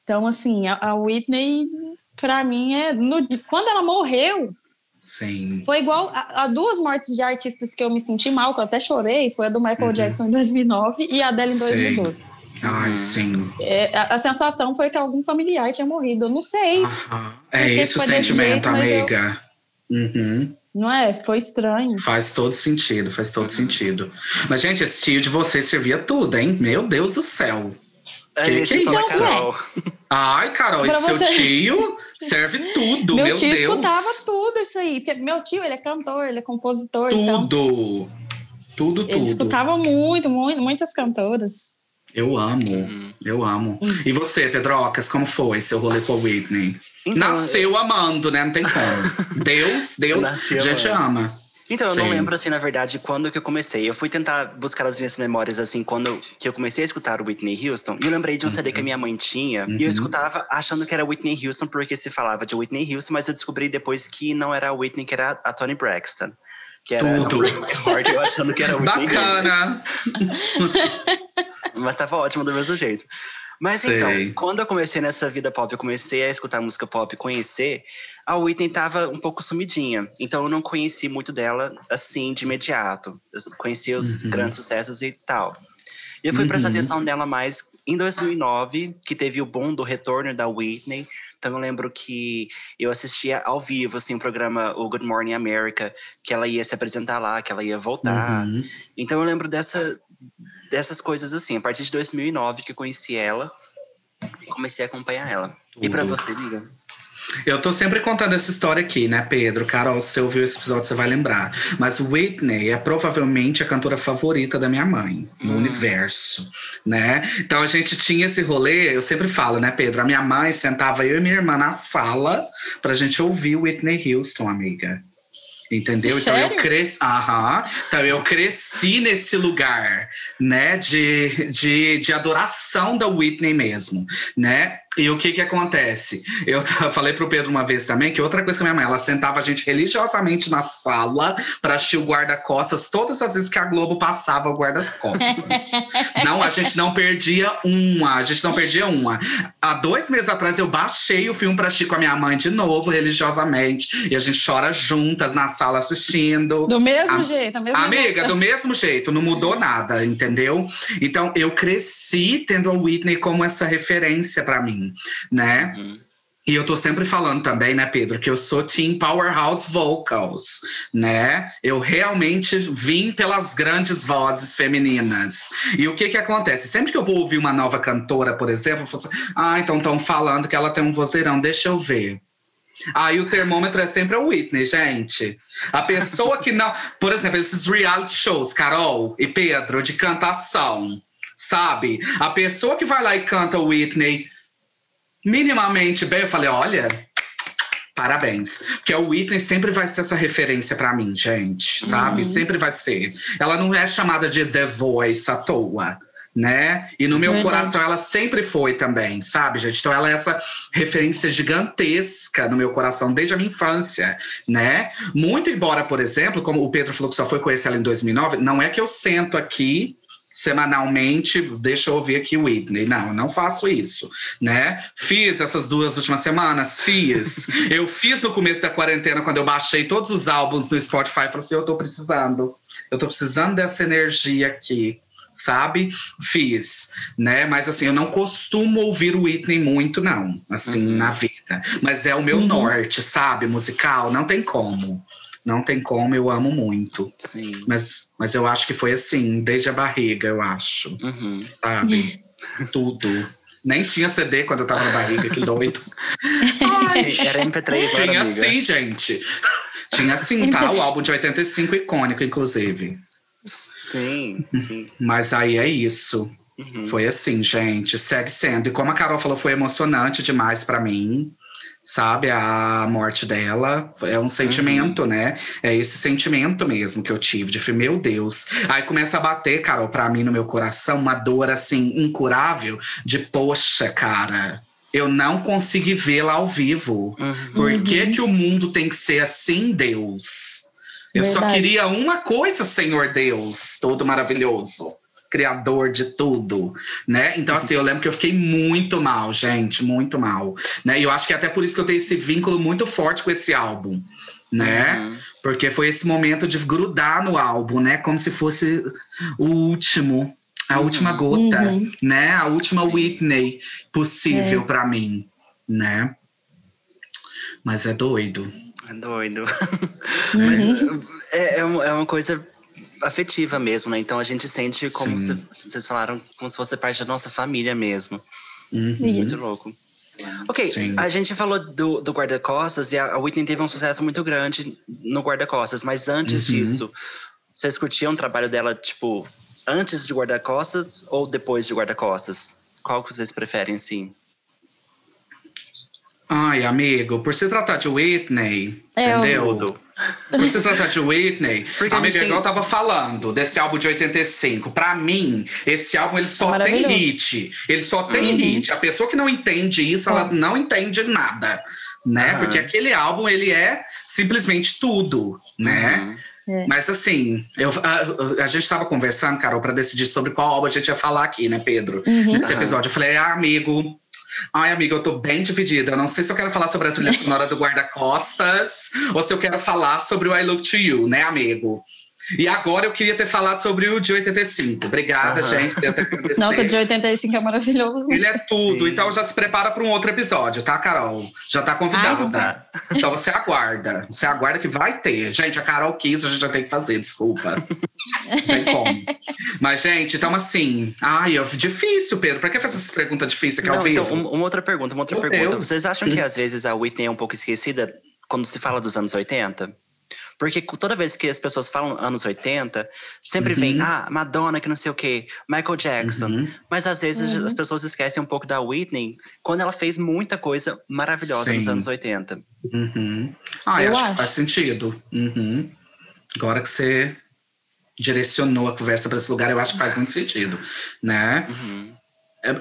Então assim, a, a Whitney pra mim é no, quando ela morreu Sim. foi igual a, a duas mortes de artistas que eu me senti mal, que eu até chorei, foi a do Michael uhum. Jackson em dois mil e nove e a dela em dois mil e doze. Sim. Ai, sim. É, a, a sensação foi que algum familiar tinha morrido. Eu não sei. Uh-huh. É esse o sentimento, jeito, amiga. Eu... Uhum. Não é? Foi estranho. Faz todo sentido, faz todo sentido. Mas, gente, esse tio de vocês servia tudo, hein? Meu Deus do céu. É, que, que é isso? É. Ai, Carol, esse seu você... tio serve tudo, meu, meu tio Deus. Meu tio escutava tudo isso aí. Porque meu tio, ele é cantor, ele é compositor. Tudo. Então... Tudo, tudo. Ele escutava muito, muito, muitas cantoras. Eu amo, eu amo. E você, Pedrocas, como foi seu rolê com a Whitney? Então, Nasceu eu... amando, né? Não tem como. Deus, Deus, Nasceu, a gente ama. Então, eu Sim. não lembro, assim, na verdade, quando que eu comecei. Eu fui tentar buscar as minhas memórias, assim, quando que eu comecei a escutar Whitney Houston. E eu lembrei de um uhum. C D que a minha mãe tinha. Uhum. E eu escutava achando que era Whitney Houston, porque se falava de Whitney Houston. Mas eu descobri depois que não era a Whitney, que era a Toni Braxton. Que era Tudo. Record, eu achando que era Whitney Bacana. Mas tava ótimo do mesmo jeito. Mas Sei. Então, quando eu comecei nessa vida pop, eu comecei a escutar música pop e conhecer, a Whitney tava um pouco sumidinha. Então eu não conheci muito dela, assim, de imediato. Eu conheci os uhum. grandes sucessos e tal. E eu fui uhum. prestar atenção nela mais em dois mil e nove, que teve o boom do retorno da Whitney. Então eu lembro que eu assistia ao vivo, assim, o programa o Good Morning America, que ela ia se apresentar lá, que ela ia voltar. Uhum. Então eu lembro dessa... dessas coisas assim, a partir de dois mil e nove que eu conheci ela e comecei a acompanhar ela. Tudo. E pra você, diga? Eu tô sempre contando essa história aqui, né, Pedro? Carol, se você ouviu esse episódio, você vai lembrar. Mas Whitney é provavelmente a cantora favorita da minha mãe no hum. universo, né? Então a gente tinha esse rolê, eu sempre falo, né, Pedro? A minha mãe sentava eu e minha irmã na sala pra gente ouvir Whitney Houston, amiga. Entendeu? Então eu, cres... Aham. então eu cresci nesse lugar, né, de, de, de adoração da Whitney mesmo, né? E o que que acontece? Eu t- falei pro Pedro uma vez também, que outra coisa que a minha mãe, ela sentava a gente religiosamente na sala pra assistir o guarda-costas todas as vezes que a Globo passava o guarda-costas. Não, a gente não perdia uma, a gente não perdia uma. Há dois meses atrás eu baixei o filme pra assistir com a minha mãe de novo, religiosamente, e a gente chora juntas na sala assistindo. Do mesmo a, jeito, a mesma Amiga, emoção. Do mesmo jeito, não mudou nada, entendeu? Então eu cresci tendo a Whitney como essa referência pra mim. Né? Uhum. E eu tô sempre falando também, né, Pedro, que eu sou Team Powerhouse Vocals, né? Eu realmente vim pelas grandes vozes femininas. E o que que acontece? Sempre que eu vou ouvir uma nova cantora, por exemplo, eu falo assim, ah, então estão falando que ela tem um vozeirão, deixa eu ver. Aí ah, o termômetro é sempre a Whitney, gente. A pessoa que não... Por exemplo, esses reality shows, Carol e Pedro, de cantação, sabe? A pessoa que vai lá e canta Whitney... minimamente bem, eu falei, olha, parabéns. Porque a Whitney sempre vai ser essa referência pra mim, gente, sabe? Uhum. Sempre vai ser. Ela não é chamada de The Voice à toa, né? E no meu Verdade. Coração ela sempre foi também, sabe, gente? Então ela é essa referência gigantesca no meu coração desde a minha infância, né? Muito embora, por exemplo, como o Pedro falou que só foi conhecer ela em dois mil e nove, não é que eu sento aqui... semanalmente, deixa eu ouvir aqui Whitney. Não, eu não faço isso, né? Fiz essas duas últimas semanas, fiz. Eu fiz no começo da quarentena, quando eu baixei todos os álbuns do Spotify, falei assim, eu tô precisando, eu tô precisando dessa energia aqui, sabe? Fiz, né? Mas assim, eu não costumo ouvir Whitney muito, não, assim, uhum. na vida. Mas é o meu uhum. norte, sabe? Musical, não tem como. Não tem como, eu amo muito. Sim. Mas, mas eu acho que foi assim, desde a barriga, eu acho. Uhum. Sabe? Tudo. Nem tinha C D quando eu tava na barriga, que doido. Ai, era M P três, tinha amiga. Sim, gente. Tinha sim, tá? O álbum de oitenta e cinco, icônico, inclusive. Sim, sim. Mas aí é isso. Uhum. Foi assim, gente. Segue sendo. E como a Carol falou, foi emocionante demais pra mim. Sabe, a morte dela é um sentimento, uhum. né? É esse sentimento mesmo que eu tive, de meu Deus. Aí começa a bater, Carol, pra mim, no meu coração, uma dor, assim, incurável, de poxa, cara, eu não consegui vê-la ao vivo. Uhum. Por que que o mundo tem que ser assim, Deus? Eu Verdade. Só queria uma coisa, Senhor Deus, todo maravilhoso. Criador de tudo, né? Então, assim, eu lembro que eu fiquei muito mal, gente, muito mal, né? E eu acho que é até por isso que eu tenho esse vínculo muito forte com esse álbum, né? Uhum. Porque foi esse momento de grudar no álbum, né? Como se fosse o último, a última gota, uhum. né? A última Whitney possível é. Pra mim, né? Mas é doido. É doido. Uhum. Mas é, é uma coisa afetiva mesmo, né? Então a gente sente como se, vocês falaram, como se fosse parte da nossa família mesmo. Uhum. Muito louco. Ok, sim. A gente falou do, do guarda-costas e a Whitney teve um sucesso muito grande no guarda-costas, mas antes uhum. disso, vocês curtiam o trabalho dela, tipo, antes de guarda-costas ou depois de guarda-costas? Qual que vocês preferem, sim? Ai, amigo, por se tratar de Whitney, é, entendeu? Eu... Por se tratar de Whitney, a amiga tem... igual tava falando desse álbum de oitenta e cinco. Pra mim, esse álbum ele só tem hit. Ele só tem uhum. hit. A pessoa que não entende isso, ela não entende nada, né? Uhum. Porque aquele álbum, ele é simplesmente tudo, né? Uhum. É. Mas assim, eu, a, a gente estava conversando, Carol, para decidir sobre qual álbum a gente ia falar aqui, né, Pedro? Uhum. Nesse episódio, eu falei, ah, amigo, ai, amigo, eu tô bem dividida. Eu não sei se eu quero falar sobre a trilha sonora do guarda-costas ou se eu quero falar sobre o I Look to You, né, amigo? E agora eu queria ter falado sobre o de oitenta e cinco. Obrigada, uhum. gente. Por Nossa, o de oitenta e cinco é maravilhoso. Ele é tudo. Sim. Então já se prepara para um outro episódio, tá, Carol? Já tá convidada. Tá. Então você aguarda. Você aguarda que vai ter. Gente, a Carol quis, a gente já tem que fazer, desculpa. Não tem como. Mas, gente, então assim... Ai, é difícil, Pedro. Pra que fazer essas perguntas difíceis aqui Não, ao vivo? Então, um, uma outra pergunta, uma outra Meu pergunta. Deus. Vocês acham que às vezes a Whitney é um pouco esquecida quando se fala dos anos oitenta? Porque toda vez que as pessoas falam anos oitenta, sempre uhum. vem, ah, Madonna, que não sei o quê, Michael Jackson. Uhum. Mas às vezes uhum. as pessoas esquecem um pouco da Whitney, quando ela fez muita coisa maravilhosa Sim. nos anos oitenta. Uhum. Ah, eu acho, acho que faz sentido. Uhum. Agora que você direcionou a conversa para esse lugar, eu acho que faz muito sentido, né? Uhum.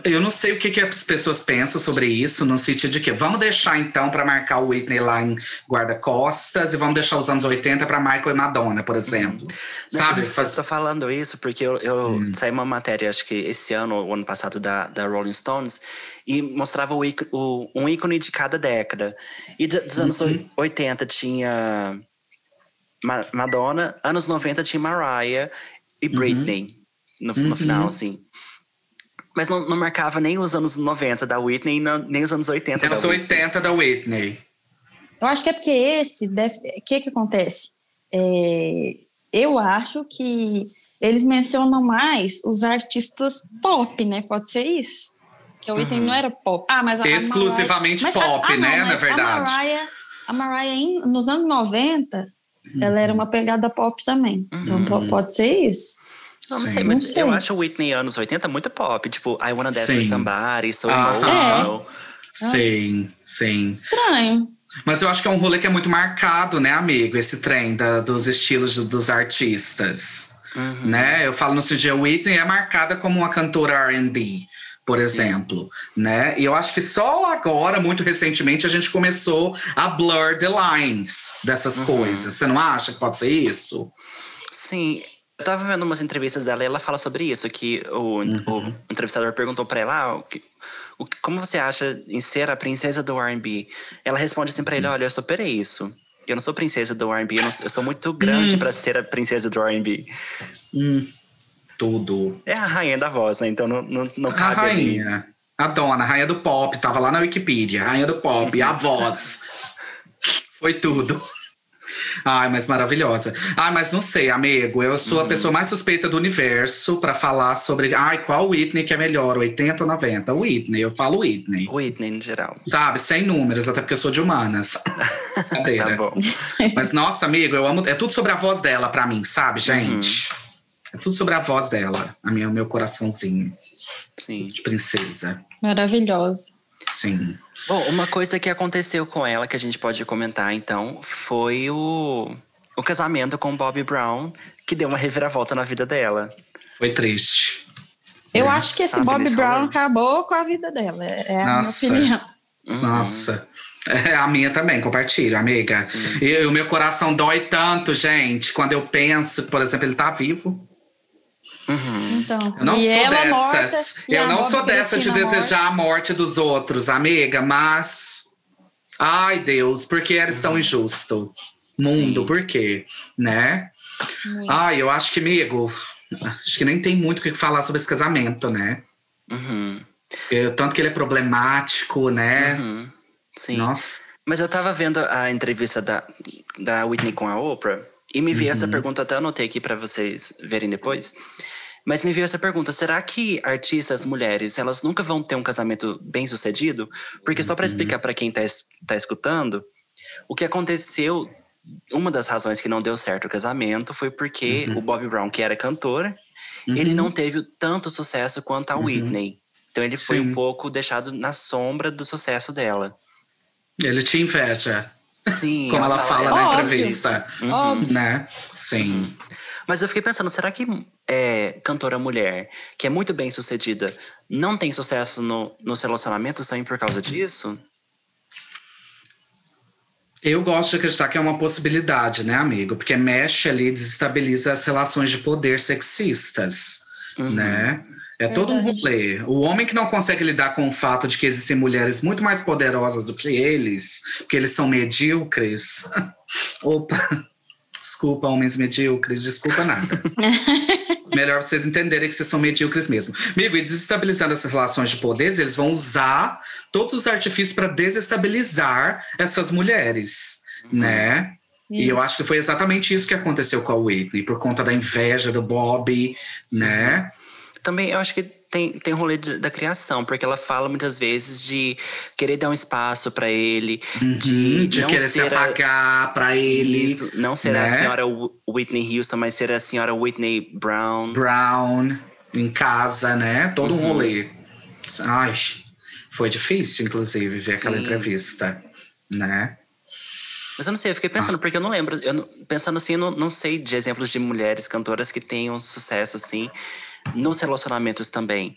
Eu não sei o que, que as pessoas pensam sobre isso, no sentido de que vamos deixar então para marcar o Whitney lá em guarda-costas e vamos deixar os anos oitenta para Michael e Madonna, por exemplo. Não, sabe? Eu faz... tô falando isso porque eu, eu hum. saí uma matéria, acho que esse ano ou ano passado, da, da Rolling Stones, e mostrava o, o, um ícone de cada década. E dos anos uhum. oitenta tinha Ma- Madonna, anos noventa tinha Mariah e Britney uhum. no, no uhum. final, assim. Mas não, não marcava nem os anos noventa da Whitney, não, nem os anos oitenta da Whitney. Anos oitenta da Whitney. Eu acho que é porque esse... O que que acontece? É, eu acho que eles mencionam mais os artistas pop, né? Pode ser isso. Porque a Whitney uhum. não era pop. Ah, mas a exclusivamente a Mariah, pop, mas a, né? Ah, não, na verdade. A Mariah, a Mariah em, nos anos noventa, uhum. ela era uma pegada pop também. Uhum. Então pode ser isso. Eu não Sim. sei, mas não sei. Eu acho Whitney anos oitenta muito pop. Tipo, I Wanna Dance Sim. With Somebody, So ah, Emotional. É. Sim, sim. Estranho. Mas eu acho que é um rolê que é muito marcado, né, amigo? Esse trem da, dos estilos dos artistas, uhum. né? Eu falo no sentido, Whitney é marcada como uma cantora R and B, por Sim. exemplo, né? E eu acho que só agora, muito recentemente, a gente começou a blur the lines dessas uhum. coisas. Você não acha que pode ser isso? Sim. Eu tava vendo umas entrevistas dela e ela fala sobre isso, que o, uhum. o entrevistador perguntou pra ela, ah, o que, o, como você acha em ser a princesa do R and B? Ela responde assim pra ele, olha, eu superei isso. Eu não sou princesa do R and B, eu, não, eu sou muito grande uhum. pra ser a princesa do R and B. Uhum. Tudo. É a rainha da voz, né? Então não, não, não cabe a rainha. Ali. A dona, a rainha do pop, tava lá na Wikipedia. A rainha do pop, a voz. Foi tudo. Ai, mas maravilhosa. Ai, mas não sei, amigo. Eu sou uhum. a pessoa mais suspeita do universo pra falar sobre... Ai, qual Whitney que é melhor, oitenta ou noventa? Whitney, eu falo Whitney. Whitney, no geral. Sabe, sem números, até porque eu sou de humanas. Cadeira. Tá bom. Mas, nossa, amigo, eu amo... É tudo sobre a voz dela pra mim, sabe, gente? Uhum. É tudo sobre a voz dela. A minha, o meu coraçãozinho. Sim. De princesa. Maravilhosa. Sim. Bom, uma coisa que aconteceu com ela, que a gente pode comentar, então, foi o, o casamento com o Bobby Brown, que deu uma reviravolta na vida dela. Foi triste. Eu é. acho que esse ah, Bobby Brown acabou com a vida dela, é a Nossa. minha opinião. Nossa, uhum. é a minha também, compartilho, amiga. Sim. E o meu coração dói tanto, gente, quando eu penso, por exemplo, ele tá vivo. Uhum. Então, eu não sou dessas morta, eu não sou dessa de desejar morte. a morte dos outros, amiga, mas ai Deus, por que eres uhum. tão injusto? Mundo, Sim. por quê? Né? Muito. Ai, eu acho que, amigo, acho que nem tem muito o que falar sobre esse casamento, né? Uhum. Eu, tanto que ele é problemático, né? Uhum. Sim. Nossa. Mas eu tava vendo a entrevista da, da Whitney com a Oprah e me veio uhum. essa pergunta, até anotei aqui pra vocês verem depois. Mas me veio essa pergunta, será que artistas, mulheres, elas nunca vão ter um casamento bem sucedido? Porque só pra explicar pra quem tá, tá escutando, o que aconteceu, uma das razões que não deu certo o casamento foi porque uhum. o Bob Brown, que era cantor, uhum. ele não teve tanto sucesso quanto a uhum. Whitney. Então ele foi Sim. um pouco deixado na sombra do sucesso dela. Ele te inveja. Sim. Como ela fala, fala na óbvio, entrevista. Óbvio. Né? Sim. Mas eu fiquei pensando, será que é, cantora mulher, que é muito bem sucedida, não tem sucesso no, nos relacionamentos também por causa disso? Eu gosto de acreditar que é uma possibilidade, né, amigo? Porque mexe ali, desestabiliza as relações de poder sexistas, uhum. né? É todo um rolê. O homem que não consegue lidar com o fato de que existem mulheres muito mais poderosas do que eles, porque eles são medíocres. Opa, desculpa, homens medíocres, desculpa nada. Melhor vocês entenderem que vocês são medíocres mesmo. Amigo, e desestabilizando essas relações de poderes, eles vão usar todos os artifícios para desestabilizar essas mulheres, uhum. né? Isso. E eu acho que foi exatamente isso que aconteceu com a Whitney, por conta da inveja do Bob, né? Também eu acho que tem, tem um rolê de, da criação, porque ela fala muitas vezes de querer dar um espaço pra ele, uhum, de, de não querer se apagar a, pra ele. Isso, não ser né? a senhora Whitney Houston, mas ser a senhora Whitney Brown. Brown, em casa, né? Todo uhum. um rolê. Ai, foi difícil, inclusive, ver Sim. aquela entrevista, né? Mas eu não sei, eu fiquei pensando, ah. porque eu não lembro. Eu não, pensando assim, eu não, não sei de exemplos de mulheres cantoras que tenham sucesso assim nos relacionamentos também.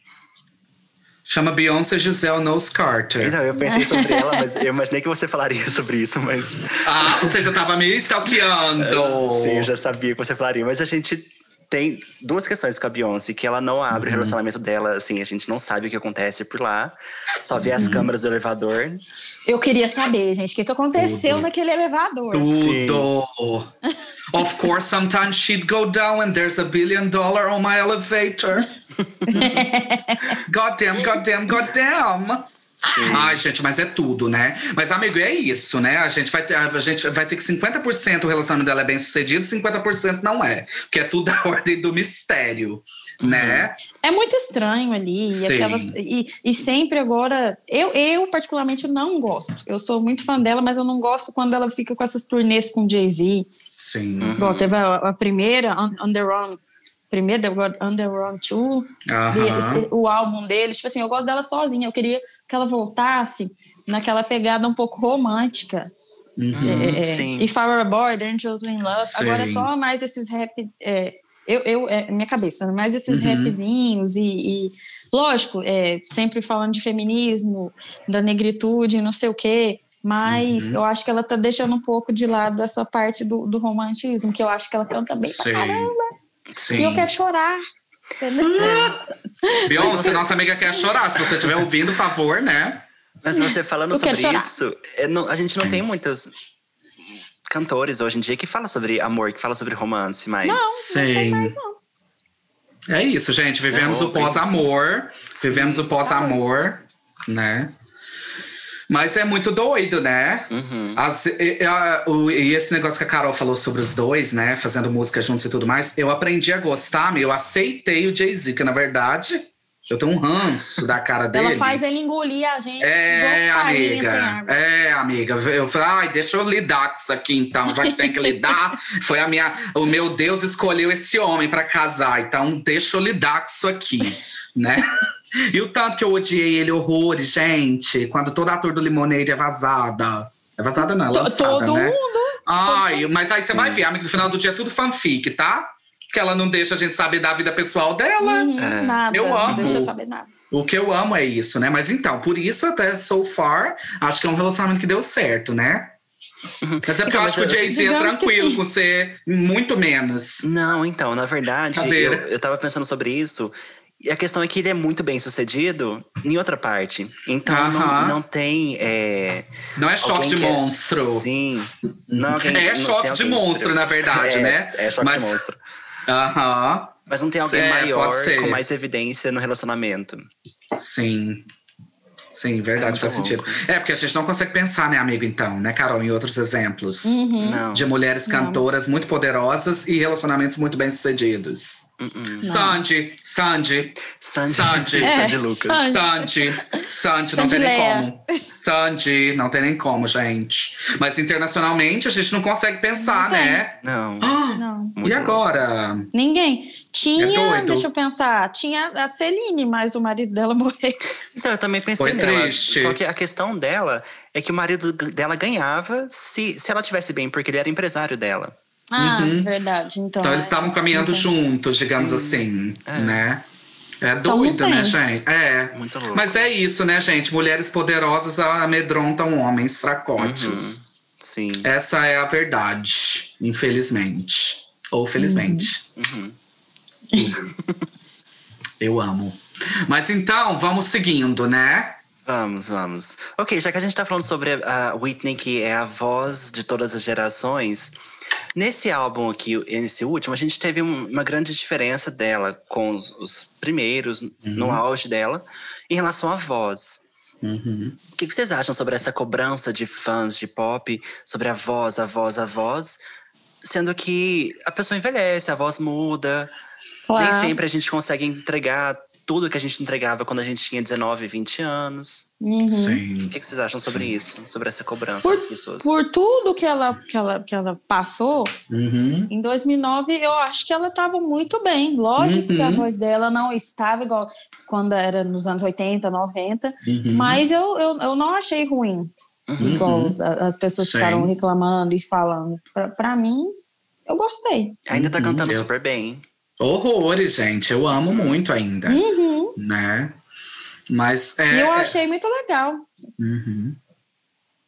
Chama Beyoncé Giselle Knowles Carter. Então, eu pensei sobre ela, mas eu imaginei que você falaria sobre isso, mas... Ah, você já estava me stalkeando! Sim, eu já sabia que você falaria, mas a gente tem duas questões com a Beyoncé, que ela não abre uhum. o relacionamento dela, assim, a gente não sabe o que acontece por lá, só vê uhum. as câmeras do elevador. Eu queria saber, gente, o que, que aconteceu Tudo. naquele elevador. Tudo! Sim. Of course, sometimes she'd go down and there's a billion dollar on my elevator. Goddamn, goddamn, goddamn. Sim. Ai, gente, mas é tudo, né? Mas, amigo, é isso, né? A gente vai ter, a gente vai ter que cinquenta por cento o relacionamento dela é bem sucedido, cinquenta por cento não é. Porque é tudo a ordem do mistério, uhum. né? É muito estranho ali. E, aquelas, e, e sempre agora... Eu, eu, particularmente, não gosto. Eu sou muito fã dela, mas eu não gosto quando ela fica com essas turnês com Jay-Z. Sim. Uhum. Bom, teve a, a primeira, Underground... Primeiro, The Bodyguard dois, uhum. o álbum dele. Tipo assim, eu gosto dela sozinha. Eu queria que ela voltasse naquela pegada um pouco romântica. Uhum. É, Sim. If I Were a Boy, Dangerously in Love. Sim. Agora é só mais esses rap... É, eu, eu, é, minha cabeça, mais esses uhum. rapzinhos e... e lógico, é, sempre falando de feminismo, da negritude, não sei o quê. Mas uhum. eu acho que ela tá deixando um pouco de lado essa parte do, do romantismo, que eu acho que ela canta bem Sim. pra caramba. Sim. E eu quero chorar. Ah! Beyoncé, nossa amiga quer chorar. Se você estiver ouvindo, por favor, né? Mas você falando eu sobre isso, não, a gente não Sim. tem muitos cantores hoje em dia que falam sobre amor, que falam sobre romance, mas... Não, Sim. não tem mais não. É isso, gente. Vivemos é o pós-amor. Sim. Vivemos o pós-amor, né? Mas é muito doido, né? Uhum. As, e, a, o, e esse negócio que a Carol falou sobre os dois, né? Fazendo música juntos e tudo mais. Eu aprendi a gostar, meu. Eu aceitei o Jay-Z, que na verdade... Eu tenho um ranço da cara dele. Ela faz ele engolir a gente. É, amiga. Sem água. É, amiga. Eu falei, ai, deixa eu lidar com isso aqui, então. Já que tem que lidar. Foi a minha... O meu Deus escolheu esse homem pra casar. Então, deixa eu lidar com isso aqui, né? E o tanto que eu odiei ele, horrores, gente. Quando todo ator do Lemonade é vazada. É vazada não, é lançada, todo né? Mundo. Ai, todo mas aí você mundo. Vai ver, amiga. No final do dia é tudo fanfic, tá? Que ela não deixa a gente saber da vida pessoal dela. Uhum, é. Nada, eu amo. Não deixa eu saber nada. O que eu amo é isso, né? Mas então, por isso até so far, acho que é um relacionamento que deu certo, né? Uhum. Mas é porque então, eu acho que o Jay-Z é tranquilo com ser muito menos. Não, então, na verdade, eu, eu tava pensando sobre isso. E a questão é que ele é muito bem sucedido em outra parte. Então uh-huh. não, não tem. É, não é choque de é, monstro. Sim. Não, alguém, é não choque de monstro, na verdade, é, né? É choque Mas, de monstro. Aham. Uhum. Mas não tem alguém é, maior, com mais evidência no relacionamento. Sim. Sim, verdade, é faz sentido. Louco. É, porque a gente não consegue pensar, né, amigo, então, né, Carol? Em outros exemplos. Uhum. Não. De mulheres cantoras não. muito poderosas e relacionamentos muito bem-sucedidos. Uh-uh. Sandy, Sandy, Sandy, Sandy, é, Sandy Lucas. Sandy, Sandy, Sandy não tem nem como. Sandy, não tem nem como, gente. Mas internacionalmente a gente não consegue pensar, não né? Não. Ah, não. E muito agora? Louco. Ninguém. Tinha, é deixa eu pensar, tinha a Celine, mas o marido dela morreu. Então, eu também pensei Foi nela. Triste. Só que a questão dela é que o marido dela ganhava se, se ela estivesse bem, porque ele era empresário dela. Ah, uhum. verdade. Então, então eles estavam caminhando então, juntos, digamos sim. assim, é. né? É doido, então, né, gente? É. Muito louco. Mas é isso, né, gente? Mulheres poderosas amedrontam homens fracotes. Uhum. Sim. Essa é a verdade, infelizmente. Ou felizmente. Uhum. Uhum. Eu amo. Mas então, vamos seguindo, né? Vamos, vamos. Ok, já que a gente tá falando sobre a Whitney, que é a voz de todas as gerações, nesse álbum aqui, nesse último, a gente teve uma grande diferença dela com os, os primeiros, uhum. no auge dela, em relação à voz. Uhum. O que vocês acham sobre essa cobrança de fãs de pop, sobre a voz, a voz, a voz? Sendo que a pessoa envelhece, a voz muda. Claro. Nem sempre a gente consegue entregar tudo que a gente entregava quando a gente tinha dezenove, vinte anos. Uhum. Sim. O que vocês acham sobre Sim. isso? Sobre essa cobrança por, das pessoas? Por tudo que ela, que ela, que ela passou, uhum. em dois mil e nove, eu acho que ela estava muito bem. Lógico uhum. que a voz dela não estava igual quando era nos anos oitenta, noventa. Uhum. Mas eu, eu, eu não achei ruim. Uhum. Igual as pessoas Sim. ficaram reclamando e falando. Pra, pra mim, eu gostei. Ainda tá cantando uhum. super bem. Horrores, gente. Eu amo muito ainda. Uhum. Né? Mas é... eu achei muito legal. Uhum.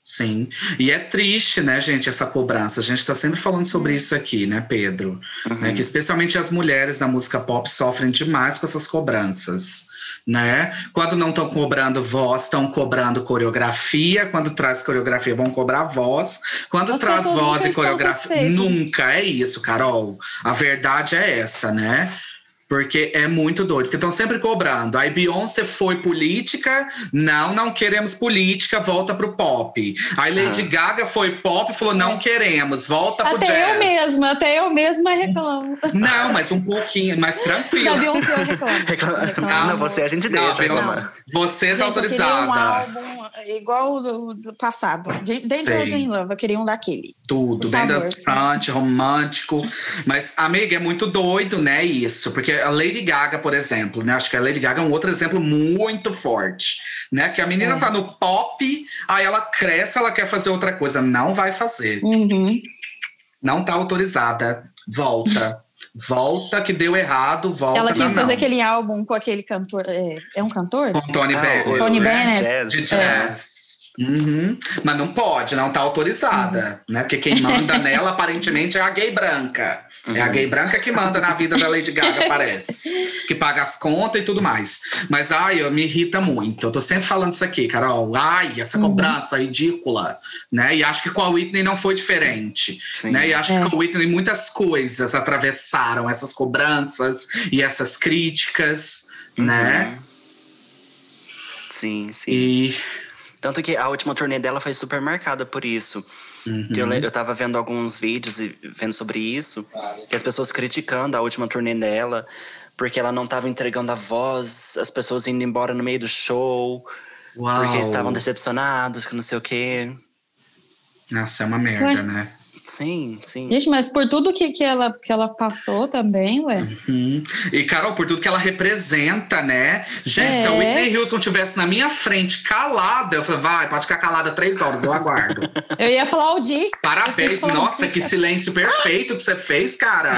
Sim. E é triste, né, gente, essa cobrança. A gente tá sempre falando sobre isso aqui, né, Pedro? Uhum. É que especialmente as mulheres da música pop sofrem demais com essas cobranças, né? Quando não estão cobrando voz, estão cobrando coreografia. Quando traz coreografia, vão cobrar voz. Quando as traz voz e coreografia... Nunca, é isso, Carol. A verdade é essa, né? Porque é muito doido, porque estão sempre cobrando. Aí Beyoncé foi política, não, não queremos política, volta pro pop. Aí Lady ah. Gaga foi pop e falou, não queremos, volta até pro jazz. Até eu mesma, até eu mesma reclamo. Não, mas um pouquinho, mais tranquilo. Da Beyoncé eu reclamo. reclamo. reclamo. Não, não, você a gente não, deixa. Não. Você gente, tá autorizada. Eu queria um álbum igual o do passado. Dangerously in Love, eu queria um daquele. Tudo, por bem favor, dançante, romântico. Mas, amiga, é muito doido, né, isso, porque a Lady Gaga, por exemplo, né? Acho que a Lady Gaga é um outro exemplo muito forte, né? Que a menina é. tá no pop, aí ela cresce, ela quer fazer outra coisa. Não vai fazer. Uhum. Não tá autorizada. Volta. Volta, que deu errado, volta. Ela quis fazer não. aquele álbum com aquele cantor... É, é um cantor? Com Toni ah, Bennett. Toni Bennett. De jazz. Uhum. Mas não pode, não tá autorizada, uhum. né? Porque quem manda nela, aparentemente, é a gay branca. Uhum. É a gay branca que manda na vida da Lady Gaga, parece. Que paga as contas e tudo mais. Mas, ai, eu me irrita muito. Eu tô sempre falando isso aqui, Carol. Ai, essa cobrança uhum. ridícula, né? E acho que com a Whitney não foi diferente, Sim. né? E acho é. que com a Whitney muitas coisas atravessaram essas cobranças e essas críticas, uhum. né? Sim, sim. E... tanto que a última turnê dela foi super marcada por isso. Uhum. Eu, eu tava vendo alguns vídeos e vendo sobre isso, claro. que as pessoas criticando a última turnê dela, porque ela não tava entregando a voz, as pessoas indo embora no meio do show, Uau. porque estavam decepcionados, que não sei o quê. Nossa, é uma merda, ué. né? Sim, sim. Gente, mas por tudo que, que, ela, que ela passou também, ué. Uhum. E, Carol, por tudo que ela representa, né? Gente, é. se a Whitney Houston tivesse na minha frente calada, eu falei, vai, pode ficar calada três horas, eu aguardo. Eu ia aplaudir. Parabéns. Ia aplaudir. Nossa, que silêncio perfeito que você fez, cara.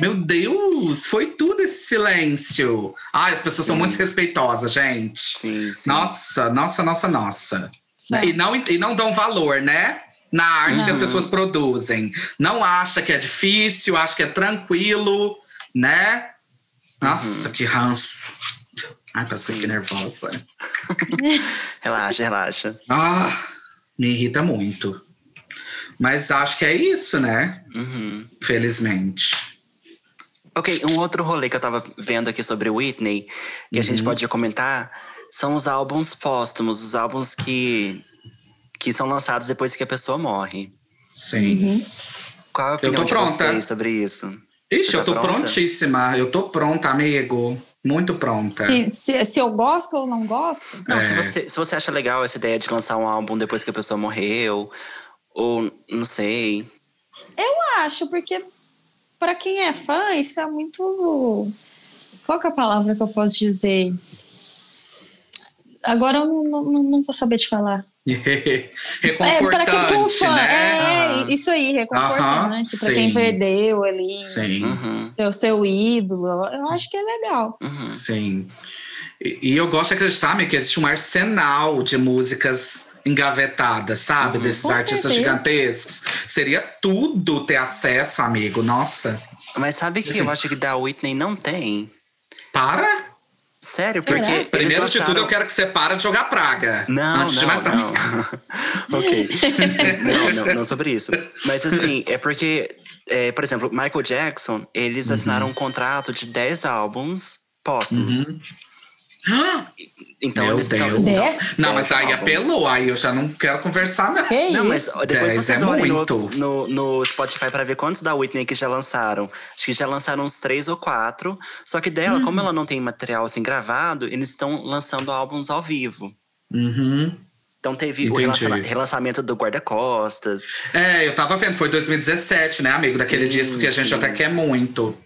Meu Deus, foi tudo esse silêncio. Ai, as pessoas sim. são muito respeitosas, gente. Sim, sim. Nossa, nossa, nossa, nossa. Sim. E, não, e não dão valor, né? Na arte não. que as pessoas produzem. Não acha que é difícil, acha que é tranquilo, né? Nossa, uhum. que ranço. Ai, parece que nervosa. Relaxa, relaxa. Ah, me irrita muito. Mas acho que é isso, né? Uhum. Felizmente. Ok, um outro rolê que eu tava vendo aqui sobre Whitney, que uhum. a gente pode comentar, são os álbuns póstumos, os álbuns que, que são lançados depois que a pessoa morre. Sim. Uhum. Qual a opinião de vocês sobre isso? Ixi, tá eu tô pronta? prontíssima, eu tô pronta, amigo. Muito pronta. Se, se, se eu gosto ou não gosto? Não, é. se, você, se você acha legal essa ideia de lançar um álbum depois que a pessoa morreu, ou não sei. Eu acho, porque pra quem é fã, isso é muito... Qual que é a palavra que eu posso dizer? Agora eu não, não, não vou saber te falar. Reconfortante, é, pra fã, né? É, isso aí, reconfortante. Uh-huh, pra sim. quem perdeu ali sim. Uhum. seu, seu ídolo. Eu acho que é legal. Uhum. Sim. E, e eu gosto de acreditar, amiga, que existe um arsenal de músicas engavetadas, sabe? Uhum. Desses Com artistas certeza. gigantescos. Seria tudo ter acesso, amigo. Nossa. Mas sabe que assim, eu acho que da Whitney não tem? Para? Sério, Será? porque... Primeiro lançaram... de tudo, eu quero que você para de jogar praga. Não, Antes não, de mais não. Ok. não, não, não sobre isso. Mas assim, é porque, é, por exemplo, Michael Jackson, eles uhum. assinaram um contrato de dez álbuns póstumos. Uhum. Então, Meu eles Deus. Deus. Não, mas aí apelou, aí eu já não quero conversar, né? Que não, isso? Mas depois vocês é olhem no, no Spotify pra ver quantos da Whitney que já lançaram. Acho que já lançaram uns três ou quatro. Só que dela, uhum. como ela não tem material assim gravado, eles estão lançando álbuns ao vivo. Uhum. Então teve Entendi. o relançamento, relançamento do Guarda-Costas. É, eu tava vendo, foi dois mil e dezessete, né, amigo? Daquele sim, disco que a gente sim. até quer muito.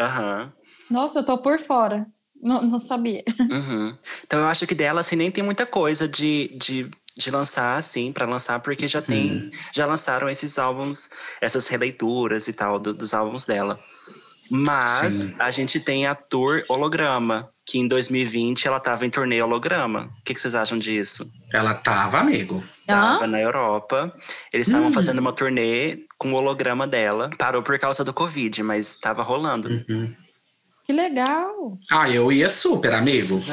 Aham. Uhum. Nossa, eu tô por fora. Não, não sabia. Uhum. Então eu acho que dela assim, nem tem muita coisa de, de, de lançar, assim, pra lançar, porque já tem. Uhum. Já lançaram esses álbuns, essas releituras e tal, do, dos álbuns dela. Mas Sim. a gente tem a tour holograma, que em dois mil e vinte ela tava em turnê holograma. O que, que vocês acham disso? Ela tava, amigo. Tava ah? na Europa. Eles estavam uhum. fazendo uma turnê com o holograma dela. Parou por causa do Covid, mas tava rolando. Uhum. Que legal! Ah, eu ia super, amigo.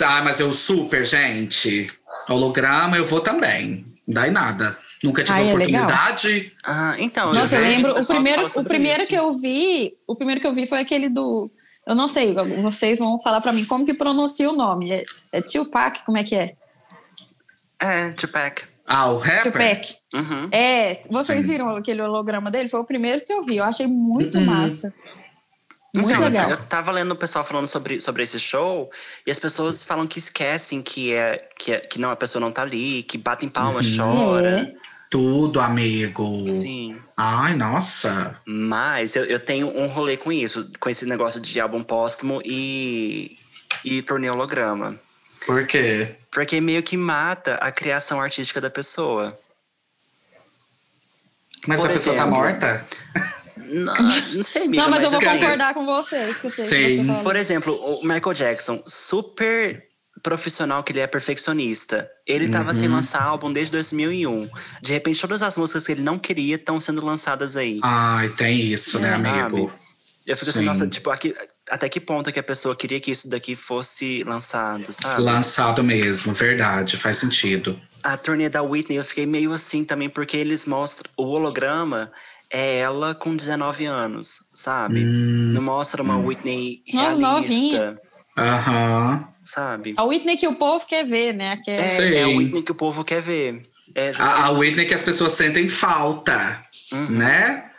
Ah, mas eu super, gente. Holograma, eu vou também. Não dá em nada. Nunca tive Ai, a oportunidade. É ah, então. Nossa, eu, eu lembro. O primeiro, o primeiro que eu vi, o primeiro que eu vi foi aquele do. Eu não sei. Vocês vão falar pra mim como que pronuncia o nome? É, é Tupac? Como é que é? É Tupac. Ah, o rapper? Tupac. Uhum. É. Vocês Sim. viram aquele holograma dele? Foi o primeiro que eu vi. Eu achei muito uhum. massa. Não sei, eu tava lendo o pessoal falando sobre, sobre esse show e as pessoas falam que esquecem que, é, que, é, que não, a pessoa não tá ali, que batem palma, uhum. chora. É. Tudo, amigo. Sim. Ai, nossa. Mas eu, eu tenho um rolê com isso, com esse negócio de álbum póstumo e, e turnê holograma. Por quê? Porque meio que mata a criação artística da pessoa. Mas Por a exemplo, pessoa tá morta? Não, não sei, amiga, Não, mas, mas eu vou assim, concordar com você. Que eu sei sim. Que você fala. Por exemplo, o Michael Jackson, super profissional que ele é, perfeccionista. Ele uhum. tava sem lançar álbum desde dois mil e um. De repente, todas as músicas que ele não queria estão sendo lançadas aí. Ai, tem isso, é, né, amigo? Sabe? Eu fico sim. assim, nossa, tipo, aqui, até que ponto que a pessoa queria que isso daqui fosse lançado, sabe? Lançado mesmo, verdade, faz sentido. A turnê da Whitney, eu fiquei meio assim também, porque eles mostram o holograma... É ela com dezenove anos, sabe? Hum, não mostra uma hum. Whitney realista. Aham. Sabe? A Whitney que o povo quer ver, né? Que é, Sim. é a Whitney que o povo quer ver. É a, a Whitney que as pessoas sentem falta, uhum. né?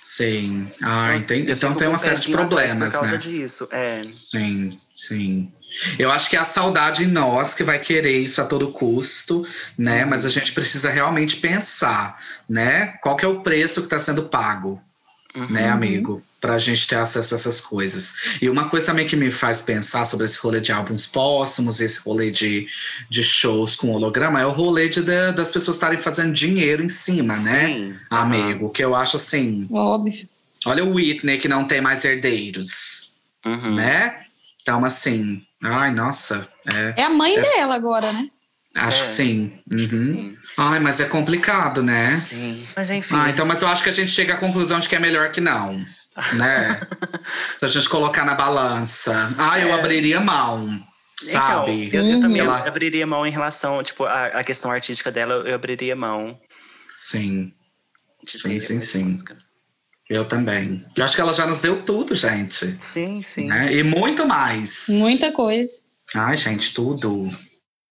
Sim. Ah, então, entendi. Então tem uma série de problemas, por causa né? disso, é. Sim, sim. Eu acho que é a saudade em nós que vai querer isso a todo custo, né? Mas a gente precisa realmente pensar, né? Qual que é o preço que está sendo pago, uhum. né, amigo? Para a gente ter acesso a essas coisas. E uma coisa também que me faz pensar sobre esse rolê de álbuns póstumos, esse rolê de, de shows com holograma, é o rolê de, de, das pessoas estarem fazendo dinheiro em cima, Sim. né, amigo? Uhum. Que eu acho assim... Óbvio. Olha o Whitney, que não tem mais herdeiros, uhum. né? Então, assim... Ai, nossa. É, é a mãe é, dela agora, né? Acho é, que sim. Uhum. Acho que sim. Ai, mas é complicado, né? Sim. Mas enfim. Ah, então, mas eu acho que a gente chega à conclusão de que é melhor que não. Né? Se a gente colocar na balança. Ah, eu é. abriria mão. Sabe? Então, eu, eu também Ela... eu abriria mão em relação, tipo, à, à questão artística dela, eu abriria mão. Sim. De sim, sim, sim. Música. Eu também. Eu acho que ela já nos deu tudo, gente. Sim, sim. Né? E muito mais. Muita coisa. Ai, gente, tudo.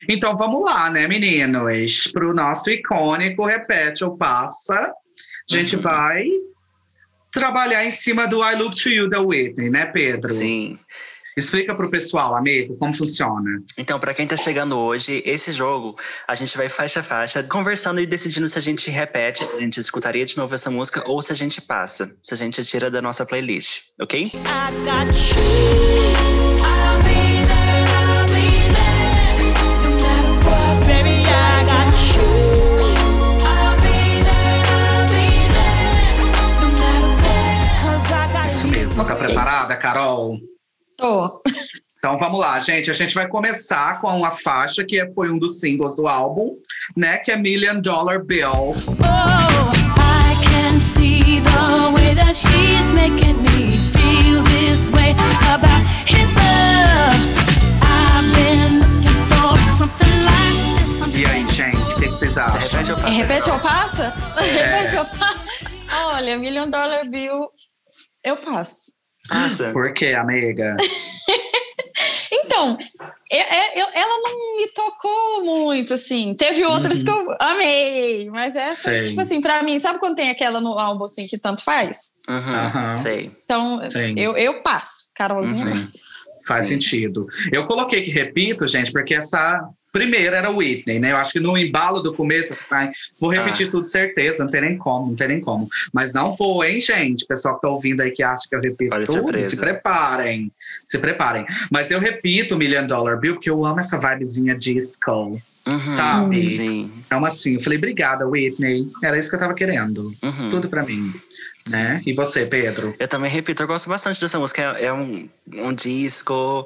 Então vamos lá, né, meninos? Pro nosso icônico Repete ou Passa. A gente uhum. vai trabalhar em cima do I Look to You da Whitney, né, Pedro? Sim. Explica pro pessoal, amigo, como funciona. Então, para quem tá chegando hoje, esse jogo, a gente vai faixa a faixa, conversando e decidindo se a gente repete, se a gente escutaria de novo essa música ou se a gente passa, se a gente tira da nossa playlist, ok? I got you. Tá preparada, Carol? Tô. Então vamos lá, gente. A gente vai começar com uma faixa que foi um dos singles do álbum, né? Que é Million Dollar Bill. Oh, I can see the way that he's making me feel this way about his love. I've been looking for something like this. Something. E aí, gente, o que vocês acham? Repete ou passa? Repete ou passa? Olha, Million Dollar Bill. Eu passo. Passa. Por quê, amiga? Então, eu, eu, ela não me tocou muito, assim. Teve outras uhum. que eu amei, mas essa, sei. Tipo assim, pra mim, sabe quando tem aquela no álbum, assim, que tanto faz? Aham, uhum. uhum. sei. Então, eu, eu passo. Carolzinha uhum. passa. Faz Sim. sentido. Eu coloquei que repito, gente, porque essa... Primeiro era Whitney, né? Eu acho que no embalo do começo, assim, vou repetir ah. tudo, certeza, não tem nem como, não tem nem como. Mas não vou, hein, gente? Pessoal que tá ouvindo aí que acha que eu repito Olha tudo, se preparem, se preparem. Mas eu repito Million Dollar Bill, porque eu amo essa vibezinha disco, uhum, sabe? Sim. Então, assim, eu falei, obrigada, Whitney, era isso que eu tava querendo, uhum. tudo pra mim. Né? E você, Pedro? Eu também repito, eu gosto bastante dessa música. É, é um, um disco,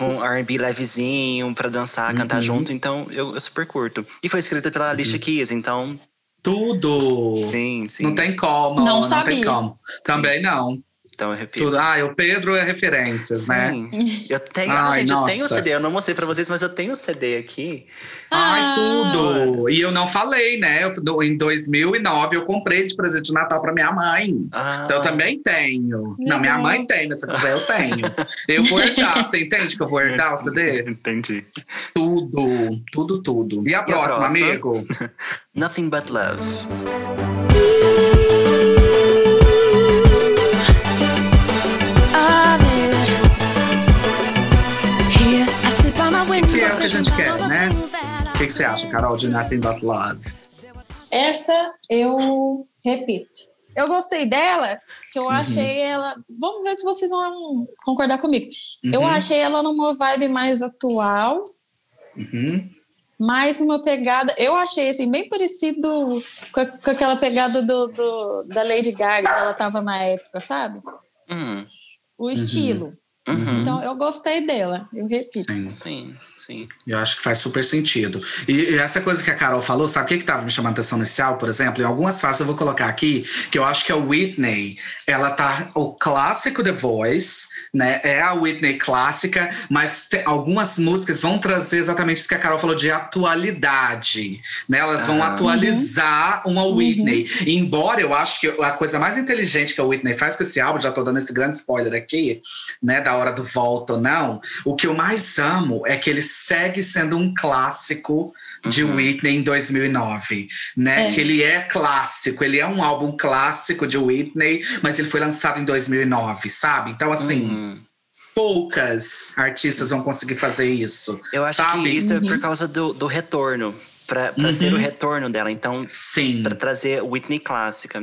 um R and B levezinho pra dançar, uhum. cantar junto. Então eu, eu super curto. E foi escrita pela Alicia uhum. Keys, então... Tudo! Sim, sim. Não tem como. Não, não sabia. Tem como. Também sim. não. Então eu repito. Tudo. Ah, e o Pedro é referências, sim. né? Eu tenho, Ai, gente, nossa. eu tenho o C D. Eu não mostrei pra vocês, mas eu tenho o C D aqui. Ai, ah. tudo! E eu não falei, né? Eu, em dois mil e nove, eu comprei de presente de Natal pra minha mãe. Ah. Então eu também tenho. Não, não minha mãe tem, mas se quiser eu tenho. Eu vou herdar, você entende que eu vou herdar o C D? Entendi. Tudo, tudo, tudo. E a, e próxima, a próxima, amigo? Nothing but Love. Que é o que a gente quer, né? O que, que você acha, Carol, de Nothing But Love? Essa eu repito. Eu gostei dela, que eu uhum. achei ela... Vamos ver se vocês vão concordar comigo. Uhum. Eu achei ela numa vibe mais atual, uhum. mais numa pegada... Eu achei, assim, bem parecido com, a, com aquela pegada do, do, da Lady Gaga, que ela tava na época, sabe? Uhum. O estilo. Uhum. Uhum. Então eu gostei dela, eu repito. Sim, sim, sim. Eu acho que faz super sentido. E, e essa coisa que a Carol falou, sabe o que que tava me chamando atenção nesse álbum, por exemplo? Em algumas faixas eu vou colocar aqui, que eu acho que a Whitney, ela tá o clássico The Voice, né? É a Whitney clássica, mas te, algumas músicas vão trazer exatamente isso que a Carol falou de atualidade, né? Elas vão ah. atualizar uhum. uma Whitney. Uhum. E embora eu acho que a coisa mais inteligente que a Whitney faz com esse álbum, já tô dando esse grande spoiler aqui, né? Da hora do volta ou não, o que eu mais amo é que ele segue sendo um clássico de uhum. Whitney em dois mil e nove, né? É. Que ele é clássico, ele é um álbum clássico de Whitney, mas ele foi lançado em dois mil e nove, sabe? Então, assim, uhum. poucas artistas vão conseguir fazer isso. Eu acho sabe? que isso uhum. é por causa do, do retorno, para trazer uhum. o retorno dela, então, para trazer Whitney clássica.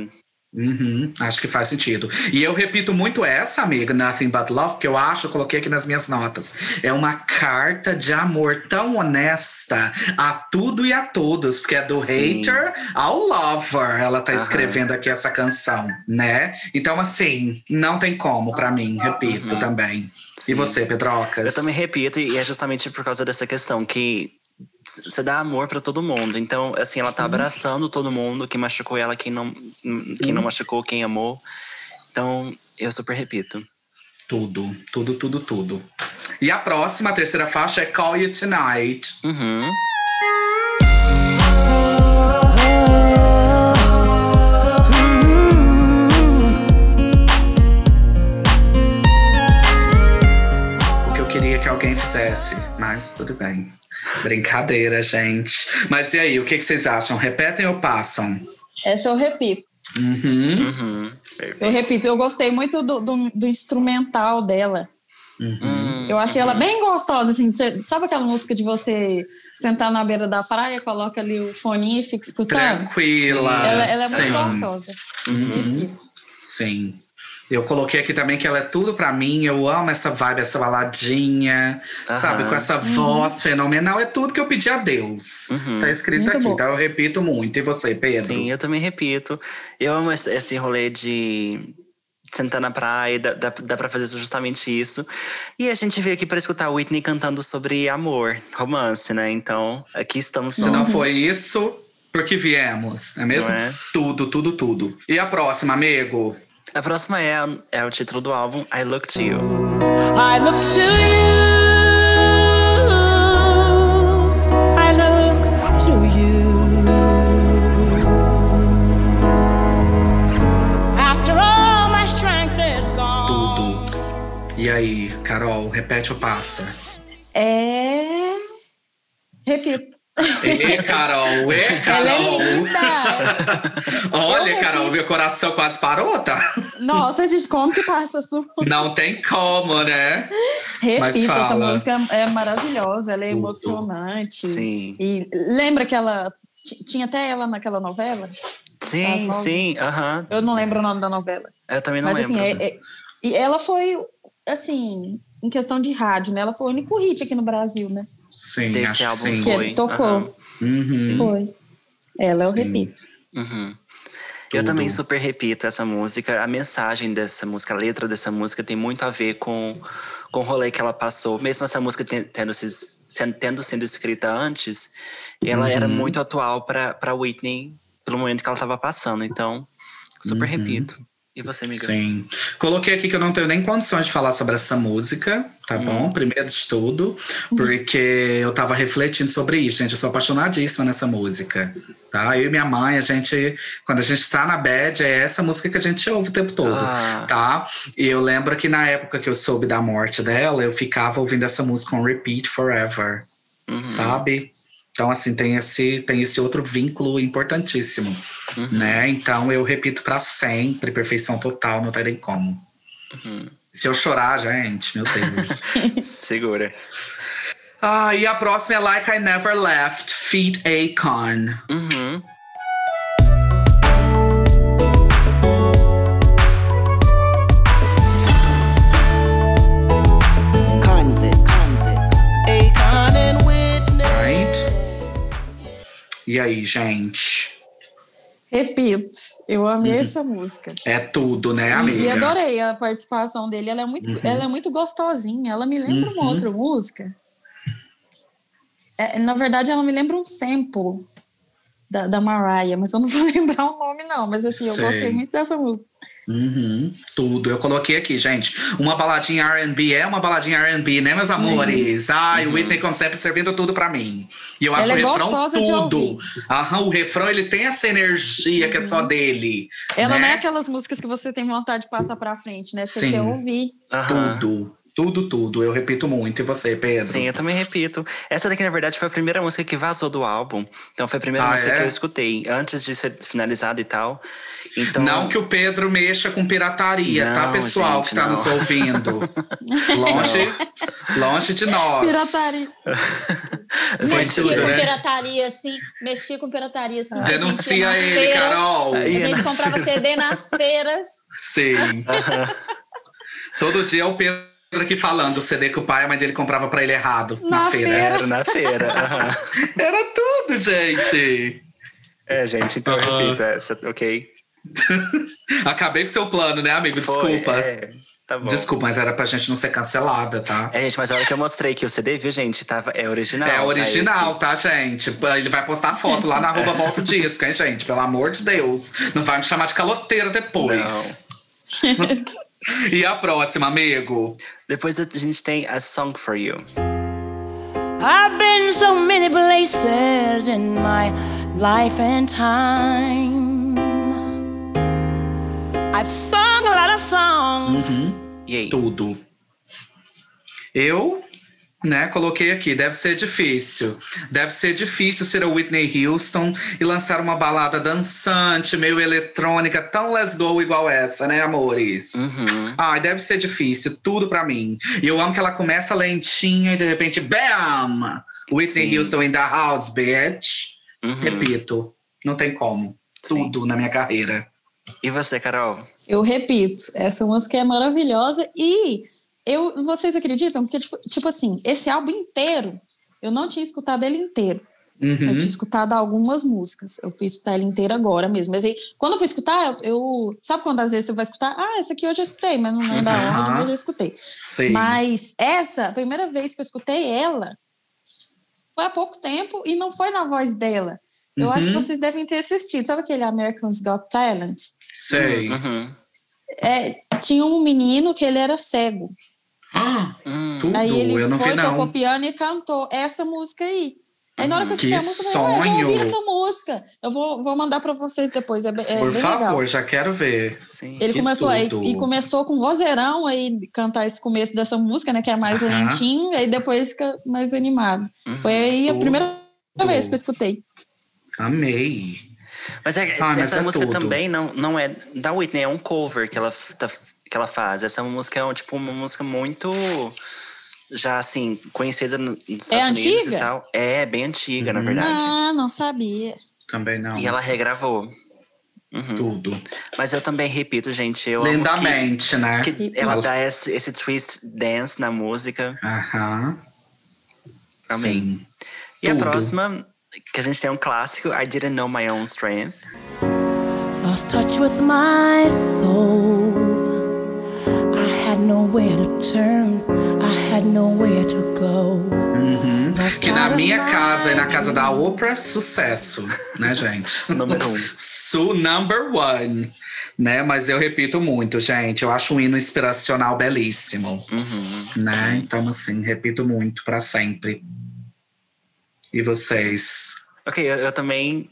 Uhum, acho que faz sentido. E eu repito muito essa, amiga, Nothing But Love, que eu acho, eu coloquei aqui nas minhas notas. É uma carta de amor tão honesta a tudo e a todos, porque é do Sim. hater ao lover. Ela tá uhum. escrevendo aqui essa canção, né? Então, assim, não tem como pra mim, repito uhum. também. Sim. E você, Pedrocas? Eu também repito, e é justamente por causa dessa questão que você dá amor pra todo mundo. Então, assim, ela tá abraçando todo mundo. Quem machucou ela, quem não, quem não machucou, quem amou. Então, eu super repito. Tudo, tudo, tudo, tudo. E a próxima, a terceira faixa é Call You Tonight. Uhum. acesse, mas tudo bem. Brincadeira, gente. Mas e aí, o que, que vocês acham? Repetem ou passam? Essa eu repito. Uhum. Uhum. Eu repito, eu gostei muito do, do, do instrumental dela. Uhum. Eu achei ela bem gostosa, assim. Sabe aquela música de você sentar na beira da praia, coloca ali o foninho e fica escutando? Tranquila. Ela, ela é muito Sim. gostosa. Uhum. Sim. Eu coloquei aqui também que ela é tudo pra mim. Eu amo essa vibe, essa baladinha, uhum. sabe? Com essa voz uhum. fenomenal. É tudo que eu pedi a Deus. Uhum. Tá escrito muito aqui, bom. Tá? Eu repito muito. E você, Pedro? Sim, eu também repito. Eu amo esse rolê de sentar na praia, dá, dá, dá pra fazer justamente isso. E a gente veio aqui pra escutar a Whitney cantando sobre amor, romance, né? Então, aqui estamos todos. Se não foi isso, porque viemos, não é mesmo? Não é? Tudo, tudo, tudo. E a próxima, amigo? A próxima é, é o título do álbum, I Look to You. I look to you, I look to you. After all my strength is gone. Tudo. E aí, Carol, repete ou passa? É... Repito. Ê, Carol, ê, Carol. É Olha, eu Carol, repito. Meu coração quase parou, tá? Nossa, a gente, como que passa isso? Não tem como, né? Repito, essa música é maravilhosa, ela é Tudo. emocionante. Sim. E lembra que ela... Tinha até ela naquela novela? Sim, sim, aham. Uh-huh. Eu não lembro o nome da novela. Eu também não Mas, lembro. Mas assim, é, é, e ela foi, assim, em questão de rádio, né? Ela foi o único hit aqui no Brasil, né? Sim, desse acho álbum que, sim. que tocou. Uhum. Foi. Ela, eu sim. repito. Uhum. Eu também super repito essa música. A mensagem dessa música, a letra dessa música tem muito a ver com, com o rolê que ela passou. Mesmo essa música tendo, tendo sido escrita antes, ela uhum. era muito atual para para Whitney, pelo momento que ela estava passando. Então, super uhum. repito. E você, amiga? Sim. Coloquei aqui que eu não tenho nem condições de falar sobre essa música, tá hum. bom? Primeiro de tudo, porque eu tava refletindo sobre isso, gente. Eu sou apaixonadíssima nessa música, tá? Eu e minha mãe, a gente, quando a gente tá na bad, é essa música que a gente ouve o tempo todo, ah. tá? E eu lembro que na época que eu soube da morte dela, eu ficava ouvindo essa música on repeat forever, uhum. sabe? Então, assim, tem esse, tem esse outro vínculo importantíssimo, uhum. né? Então, eu repito pra sempre, perfeição total, não terei como. Uhum. Se eu chorar, gente, meu Deus. Segura. Ah, e a próxima é Like I Never Left, feat. Akon. Uhum. E aí, gente? Repito, eu amei uhum. essa música. É tudo, né, amiga? E adorei a participação dele. Ela é muito, uhum. ela é muito gostosinha. Ela me lembra uhum. uma outra música. É, na verdade, ela me lembra um sample da, da Mariah, mas eu não vou lembrar o nome, não. Mas assim, eu Sei. gostei muito dessa música. Uhum. Tudo. Eu coloquei aqui, gente. Uma baladinha R and B é uma baladinha R and B, né, meus Sim. amores? Ai, o uhum. Whitney Concept servindo tudo pra mim. E eu Ela acho é o refrão tudo. Aham, o refrão, ele tem essa energia uhum. que é só dele. Ela né? não é aquelas músicas que você tem vontade de passar pra frente, né? Você Sim. quer ouvir. Uhum. Tudo. Tudo, tudo. Eu repito muito. E você, Pedro? Sim, eu também repito. Essa daqui, na verdade, foi a primeira música que vazou do álbum. Então, foi a primeira ah, música é? que eu escutei, antes de ser finalizada e tal. Então... Não que o Pedro mexa com pirataria, não, tá, pessoal, gente, que tá não. nos ouvindo? Longe, longe de nós. Pirataria. Mexi com né? pirataria, assim. Mexi com pirataria, assim. Denuncia ele, feiras, Carol. A gente comprava C D nas feiras. Sim. Todo dia o Pedro aqui falando o C D que o pai e a mãe dele comprava pra ele errado na, na feira. feira. Era na feira. Uhum. Era tudo, gente. É, gente, então uhum. repita essa, ok? Acabei com seu plano, né, amigo? Foi, Desculpa. É, tá bom. Desculpa, mas era pra gente não ser cancelada, tá? É, gente, mas a hora que eu mostrei que o C D, viu, gente? Tava, é original. É original, tá, esse... tá, gente? Ele vai postar foto lá na arroba Volta ao Disco, hein, gente? Pelo amor de Deus. Não vai me chamar de caloteira depois. Não. E a próxima, amigo? Depois a gente tem A Song For You. I've been so many places in my life and time. I've sung a lot of songs. Uhum. E aí? Tudo. Eu né? Coloquei aqui, deve ser difícil. Deve ser difícil ser a Whitney Houston e lançar uma balada dançante, meio eletrônica, tão let's go igual essa, né, amores? Uhum. Ai, deve ser difícil, tudo pra mim. E eu amo que ela começa lentinha e de repente, bam! Whitney Sim. Houston in the house, bitch. Uhum. Repito, não tem como. Sim. Tudo na minha carreira. E você, Carol? Eu repito, essa música é maravilhosa e... Eu, vocês acreditam que, tipo, tipo assim, esse álbum inteiro, eu não tinha escutado ele inteiro. Uhum. Eu tinha escutado algumas músicas. Eu fui escutar ele inteiro agora mesmo. Mas aí, quando eu fui escutar, eu, eu... Sabe quando às vezes você vai escutar? Ah, essa aqui eu já escutei, mas não lembro uhum. onde, mas eu já escutei. Sim. Mas essa, a primeira vez que eu escutei ela, foi há pouco tempo e não foi na voz dela. Eu uhum. acho que vocês devem ter assistido. Sabe aquele Americans Got Talent? Sei. Uhum. É, tinha um menino que ele era cego. Ah, hum, tudo, aí ele eu não foi, vi, não. tocou piano e cantou essa música aí. Aí na hora que eu escutei a música, eu falei, eu já ouvi essa música. Eu vou, vou mandar pra vocês depois. É, é Por bem favor, legal. Já quero ver. Sim, ele que começou aí, e começou com vozeirão aí, cantar esse começo dessa música, né? Que é mais uh-huh. lentinho, aí depois fica mais animado. Uh-huh, foi aí tudo. A primeira vez que eu escutei. Amei. Mas é, ah, essa mas é música tudo. Também não, não é da Whitney, é um cover que ela tá. que ela faz. Essa música é tipo uma música muito já assim conhecida nos Estados é Unidos antiga? E tal. É bem antiga, uhum. na verdade. Ah, não sabia. Também não. E ela regravou. Uhum. Tudo. Mas eu também repito, gente, eu lindamente, que, né? Que ela dá esse, esse twist dance na música. Aham. Amém. Sim. E tudo. A próxima, que a gente tem um clássico, I Didn't Know My Own Strength. Lost touch with my soul. I had nowhere to turn, I had nowhere to go. Uhum. Que na minha casa e na casa da Oprah, sucesso, né, gente? Número um. So number one, né? Mas eu repito muito, gente. Eu acho um hino inspiracional belíssimo, uhum. né? Então, assim, repito muito pra sempre. E vocês? Ok, eu, eu também...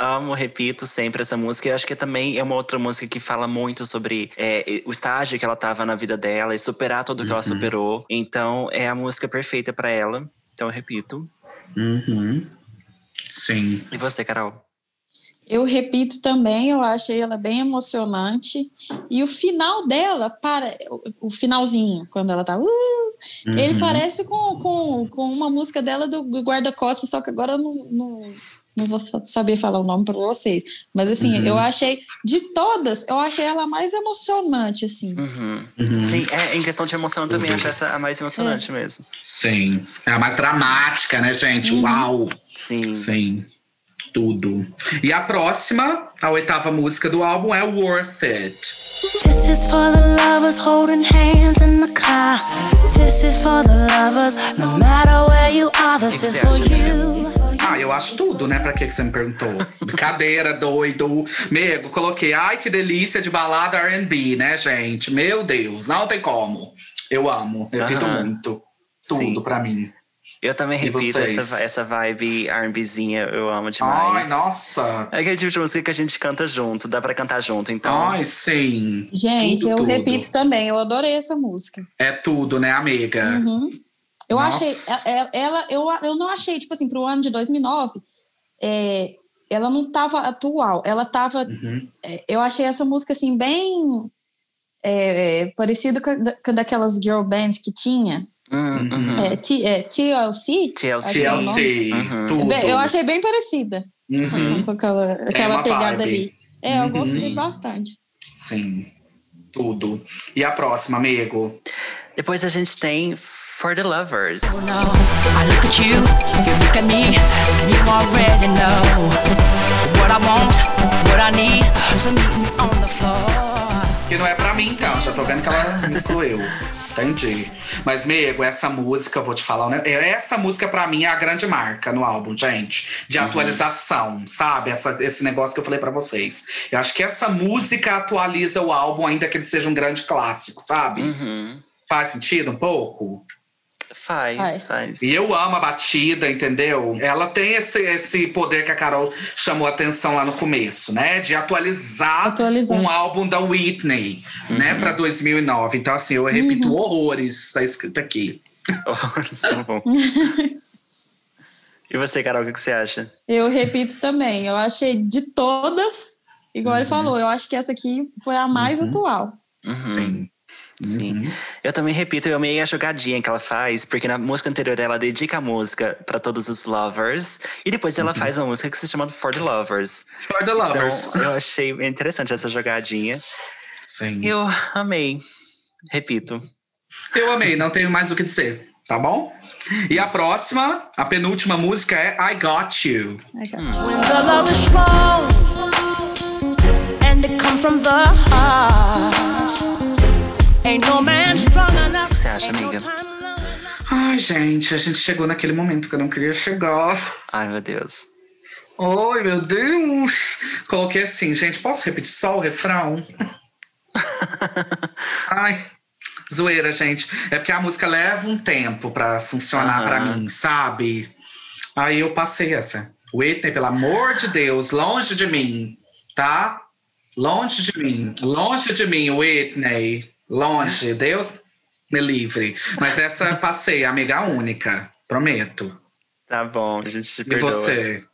Amo, repito sempre essa música. Eu acho que também é uma outra música que fala muito sobre é, o estágio que ela estava na vida dela e superar tudo o que uhum. ela superou. Então, é a música perfeita para ela. Então, eu repito. Uhum. Sim. E você, Carol? Eu repito também. Eu achei ela bem emocionante. E o final dela, para o finalzinho, quando ela tá... Uh, uhum. Ele parece com, com, com uma música dela do Guarda-Costas, só que agora eu não... não... Não vou saber falar o nome para vocês. Mas, assim, uhum. eu achei... De todas, eu achei ela mais emocionante, assim. Uhum. Uhum. Sim, é, em questão de emoção, eu também uhum. acho essa a mais emocionante é. Mesmo. Sim. É a mais dramática, né, gente? Uhum. Uau! Sim. Sim. Tudo. E a próxima, a oitava música do álbum, é Worth It. This is for the lovers holding hands in the car. This is for the lovers, no matter where you are, this is for you. Ah, eu acho tudo, né? Pra que você me perguntou? Brincadeira, doido. Mego, coloquei, ai, que delícia de balada R and B, né, gente? Meu Deus, não tem como. Eu amo, repito uh-huh. muito. Tudo Sim. pra mim. Eu também e repito essa, essa vibe R and Bzinha, eu amo demais. Ai, nossa! É aquele tipo de música que a gente canta junto, dá pra cantar junto, então. Ai, sim! Gente, tudo, eu tudo. repito também, eu adorei essa música. É tudo, né, amiga? Uhum. Eu Nossa. achei, ela, ela eu, eu não achei, tipo assim, pro ano de dois mil e nove, é, ela não tava atual, ela tava, uhum. é, eu achei essa música, assim, bem é, é, parecida com, da, com daquelas girl bands que tinha, uhum. é, t, é, T L C? T L C, T L C. Uhum. Bem, eu achei bem parecida uhum. com aquela, aquela é pegada vibe. Ali. É, uhum. eu gostei bastante. Sim, tudo. E a próxima, amigo? Depois a gente tem... For the Lovers. Oh, no. I look at you, you look at me, and you already know what I want, what I need, so meet me on the floor. Que não é pra mim, então. Já tô vendo que ela me excluiu. Entendi. Mas, amigo, essa música, eu vou te falar, né? Essa música, pra mim, é a grande marca no álbum, gente. De uhum. atualização, sabe? Essa, esse negócio que eu falei pra vocês. Eu acho que essa música atualiza o álbum, ainda que ele seja um grande clássico, sabe? Uhum. Faz sentido um pouco? Faz, faz, faz. E eu amo a batida, entendeu? Ela tem esse, esse poder que a Carol chamou a atenção lá no começo, né? De atualizar, atualizar. Um álbum da Whitney, uhum. né? Pra dois mil e nove. Então, assim, eu repito uhum. horrores, tá escrito aqui. São bons. E você, Carol, o que você acha? Eu repito também. Eu achei de todas, igual uhum. ele falou, eu acho que essa aqui foi a mais uhum. atual. Uhum. Sim. Sim. Uhum. Eu também repito, eu amei a jogadinha que ela faz, porque na música anterior ela dedica a música para todos os lovers e depois ela uhum. faz uma música que se chama For the Lovers. For the Lovers. Então, eu achei interessante essa jogadinha. Sim. Eu amei. Repito. Eu amei, não tenho mais o que dizer, tá bom? E a próxima, a penúltima música é I Got You. I got you. When the love is strong and it comes from the heart. O que você acha, amiga? Ai, gente, a gente chegou naquele momento que eu não queria chegar. Ai, meu Deus. Ai, meu Deus. Coloquei assim, gente, posso repetir só o refrão? Ai, zoeira, gente. É porque a música leva um tempo pra funcionar uhum. pra mim, sabe? Aí eu passei essa. Whitney, pelo amor de Deus, longe de mim, tá? Longe de mim, longe de mim, Whitney. Longe, Deus me livre. Mas essa passei, amiga única, prometo. Tá bom, a gente te perdoa. E você?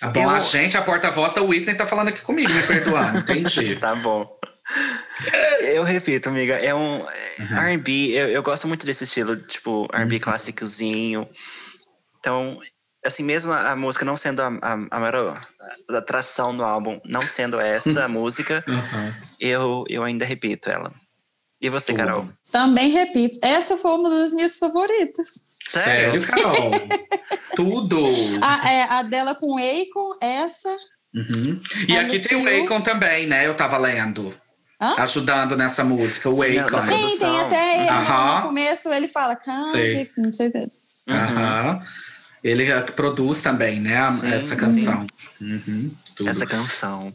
Tá bom, eu... a gente, a porta-voz da Whitney tá falando aqui comigo, me perdoando, entendi. Tá bom. Eu repito, amiga, é um uhum. R and B, eu, eu gosto muito desse estilo, tipo, R and B uhum. classicozinho. Então, assim, mesmo a, a música não sendo a, a, a maior atração do álbum, não sendo essa a música, uhum. eu, eu ainda repito ela. E você, Carol? Também repito. Essa foi uma das minhas favoritas. Sério, Carol? Tudo! A, é, a dela com Eicon, essa. Uhum. E aqui tem o Eicon também, né? Eu tava lendo. Hã? Ajudando nessa música, o Eicon. Tem, tem até ele. Uhum. No começo ele fala, canta, não sei se é. Aham. Uhum. Ele produz também, né? Sim, essa canção. Uhum, tudo. Essa canção.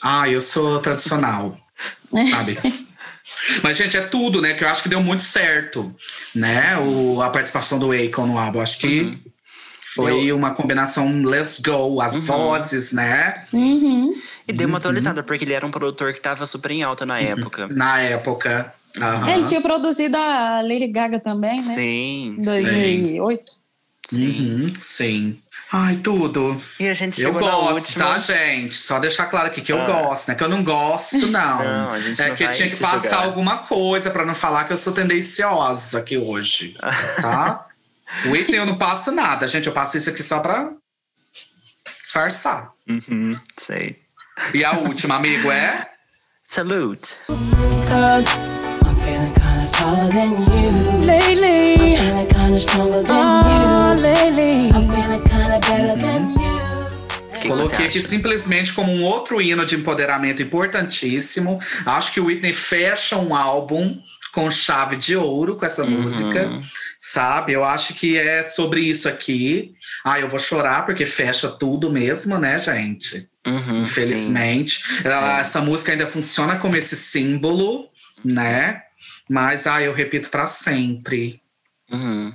Ah, eu sou tradicional, sabe? Mas, gente, é tudo, né? Que eu acho que deu muito certo, né? O, a participação do Akon no álbum. Acho que uhum. foi eu... uma combinação let's go, as uhum. vozes, né? Uhum. E deu uma atualizada, uhum. porque ele era um produtor que tava super em alta na uhum. época. Na época. Uhum. Ele tinha produzido a Lady Gaga também, né? Sim. Em dois mil e oito. Sim. Uhum. Sim. Ai, tudo. E a gente eu gosto, tá, gente? Só deixar claro aqui que ah. eu gosto, né? Que eu não gosto, não. não a gente é não que eu tinha que passar jogar. alguma coisa pra não falar que eu sou tendenciosa aqui hoje, tá? O item eu não passo nada, gente. Eu passo isso aqui só pra disfarçar. Uhum, sei. E a última, amigo, é? Salute. Because I'm feeling kind of taller than you. Lately. I'm feeling kind of stronger than you. Lately. I'm feeling kind of better than you. Que Coloquei aqui simplesmente como um outro hino de empoderamento importantíssimo. Acho que o Whitney fecha um álbum com chave de ouro com essa uhum. música, sabe? Eu acho que é sobre isso aqui. Ah, eu vou chorar porque fecha tudo mesmo, né, gente? Uhum, Infelizmente. Ela, essa música ainda funciona como esse símbolo, né? Mas, ah, eu repito pra sempre. Uhum.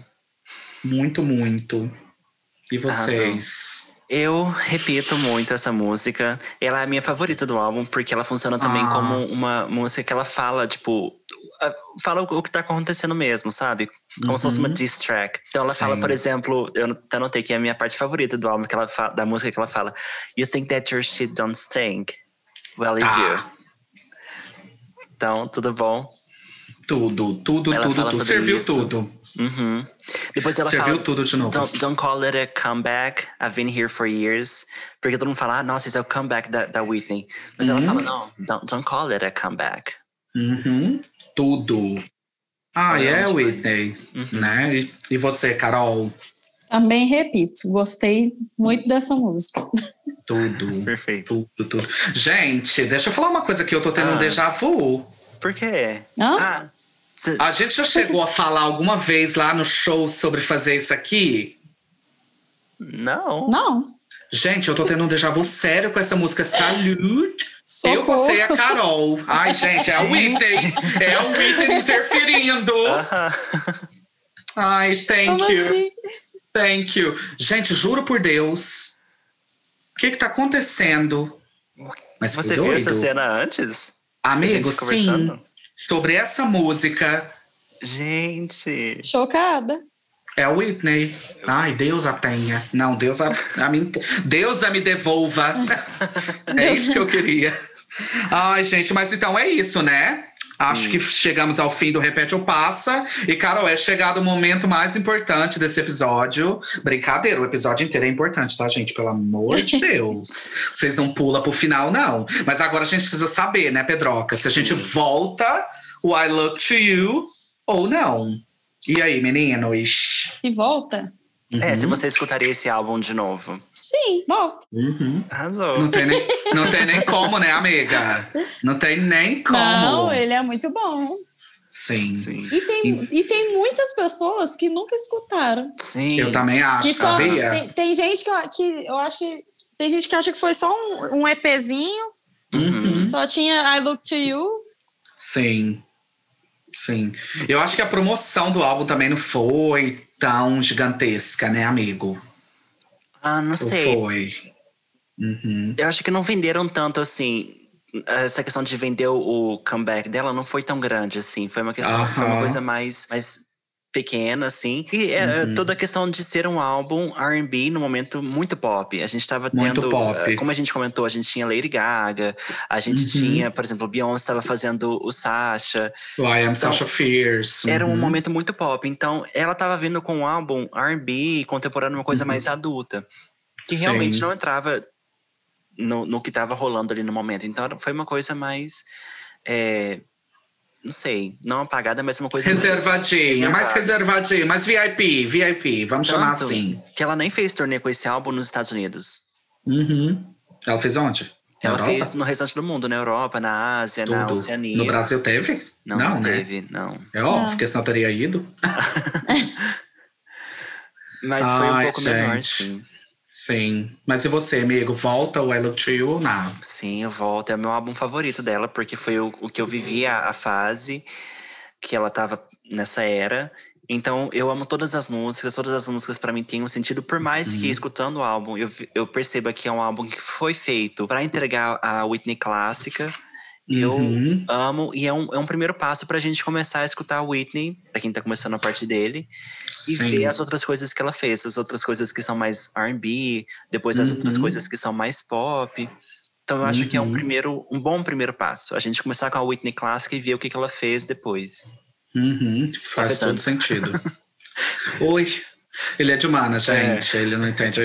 Muito, muito. E vocês... Arrasou. Eu repito muito essa música. Ela é a minha favorita do álbum, porque ela funciona também ah. como uma música que ela fala, tipo... Fala o que tá acontecendo mesmo, sabe? Como uhum. se fosse uma diss track. Então ela Sim. fala, por exemplo... Eu anotei que é a minha parte favorita do álbum, que ela fala, da música que ela fala... You think that your shit don't stink? Well, it ah. do. Então, tudo bom? Tudo, tudo, ela tudo. tudo. Serviu isso. tudo. Uhum. Depois ela Serviu fala, tudo de novo. Don't, don't call it a comeback, I've been here for years. Porque todo mundo fala, ah, nossa, isso é o comeback da, da Whitney. Mas uhum. ela fala, não, don't, don't call it a comeback. Uhum. Tudo. Ah, é, é Whitney. Uhum. Né? E, e você, Carol? Também repito, gostei muito dessa música. Tudo. Perfeito. Tudo, tudo. Gente, deixa eu falar uma coisa que eu tô tendo ah. um déjà vu. Por quê? Ah. ah. A gente já chegou a falar alguma vez lá no show sobre fazer isso aqui? Não. Não. Gente, eu tô tendo um déjà vu sério com essa música Salute. Socorro. Eu, você e a Carol. Ai, gente, é o Whitney. É o Whitney interferindo. Uh-huh. Ai, thank Como you. Assim? Thank you. Gente, juro por Deus. O que que tá acontecendo? Mas Você viu doido. essa cena antes? Amigo, sim. Sobre essa música, Gente! Chocada! É a Whitney. Ai, Deus a tenha. Não, Deus a, a mim. Deus a me devolva. É isso que eu queria. Ai, gente, mas então é isso, né? Acho Sim. que chegamos ao fim do Repete ou Passa. E, Carol, é chegado o momento mais importante desse episódio. Brincadeira, o episódio inteiro é importante, tá, gente? Pelo amor de Deus. Vocês não pulam pro final, não. Mas agora a gente precisa saber, né, Pedroca? Se a gente Sim. volta o I Look to You ou não. E aí, meninos? Se volta? Uhum. É, se você escutaria esse álbum de novo. Sim, volta. Uhum. Arrasou. Não tem, nem, não tem nem como, né, amiga? Não tem nem como. Não, ele é muito bom. Sim. Sim. E, tem, e tem muitas pessoas que nunca escutaram. Sim. Eu também acho, só, sabia? Tem, tem gente que eu, que eu acho que... Tem gente que acha que foi só um, um EPzinho. Uhum. Só tinha I Look to You. Sim. Sim. Eu acho que a promoção do álbum também não foi tão gigantesca, né, amigo? Ah, não sei. Ou foi? Uhum. Eu acho que não venderam tanto, assim. Essa questão de vender o comeback dela não foi tão grande, assim. Foi uma questão, uhum. foi uma coisa mais, mais pequena, assim. E é, uhum. toda a questão de ser um álbum R and B no momento muito pop. A gente tava muito tendo... Pop. Como a gente comentou, a gente tinha Lady Gaga. A gente uhum. tinha, por exemplo, Beyoncé estava fazendo o Sasha. O I Am então, Sasha Fierce. Uhum. Era um momento muito pop. Então, ela tava vindo com um álbum R and B contemporâneo, uma coisa uhum. mais adulta. Que Sim. realmente não entrava no, no que tava rolando ali no momento. Então, foi uma coisa mais... É, não sei, não apagada, mas uma coisa... Reservadinha, mais reservadinha, mais V I P, V I P, vamos Tanto chamar assim. Que ela nem fez turnê com esse álbum nos Estados Unidos. Uhum. Ela fez onde? Ela Europa? Fez no restante do mundo, na Europa, na Ásia, Tudo. Na Oceania. No Brasil teve? Não, não, não né? teve, não. É óbvio, porque senão teria ido. Mas foi Ai, um pouco gente. menor, sim. Sim, mas e você, amigo? Volta o I Look to You ou não? Sim, eu volto. É o meu álbum favorito dela, porque foi o, o que eu vivi a, a fase que ela tava nessa era. Então, eu amo todas as músicas. Todas as músicas, pra mim, têm um sentido. Por mais uhum. que, escutando o álbum, eu, eu perceba que é um álbum que foi feito pra entregar a Whitney clássica. Eu uhum. amo, e é um, é um primeiro passo pra gente começar a escutar a Whitney, pra quem tá começando a parte dele, e Sim. ver as outras coisas que ela fez, as outras coisas que são mais R and B, depois as uhum. outras coisas que são mais pop. Então eu uhum. acho que é um, primeiro, um bom primeiro passo, a gente começar com a Whitney clássica e ver o que, que ela fez depois. Uhum. Faz todo sentido. Oi! Ele é de humana, gente, é. Ele não entende.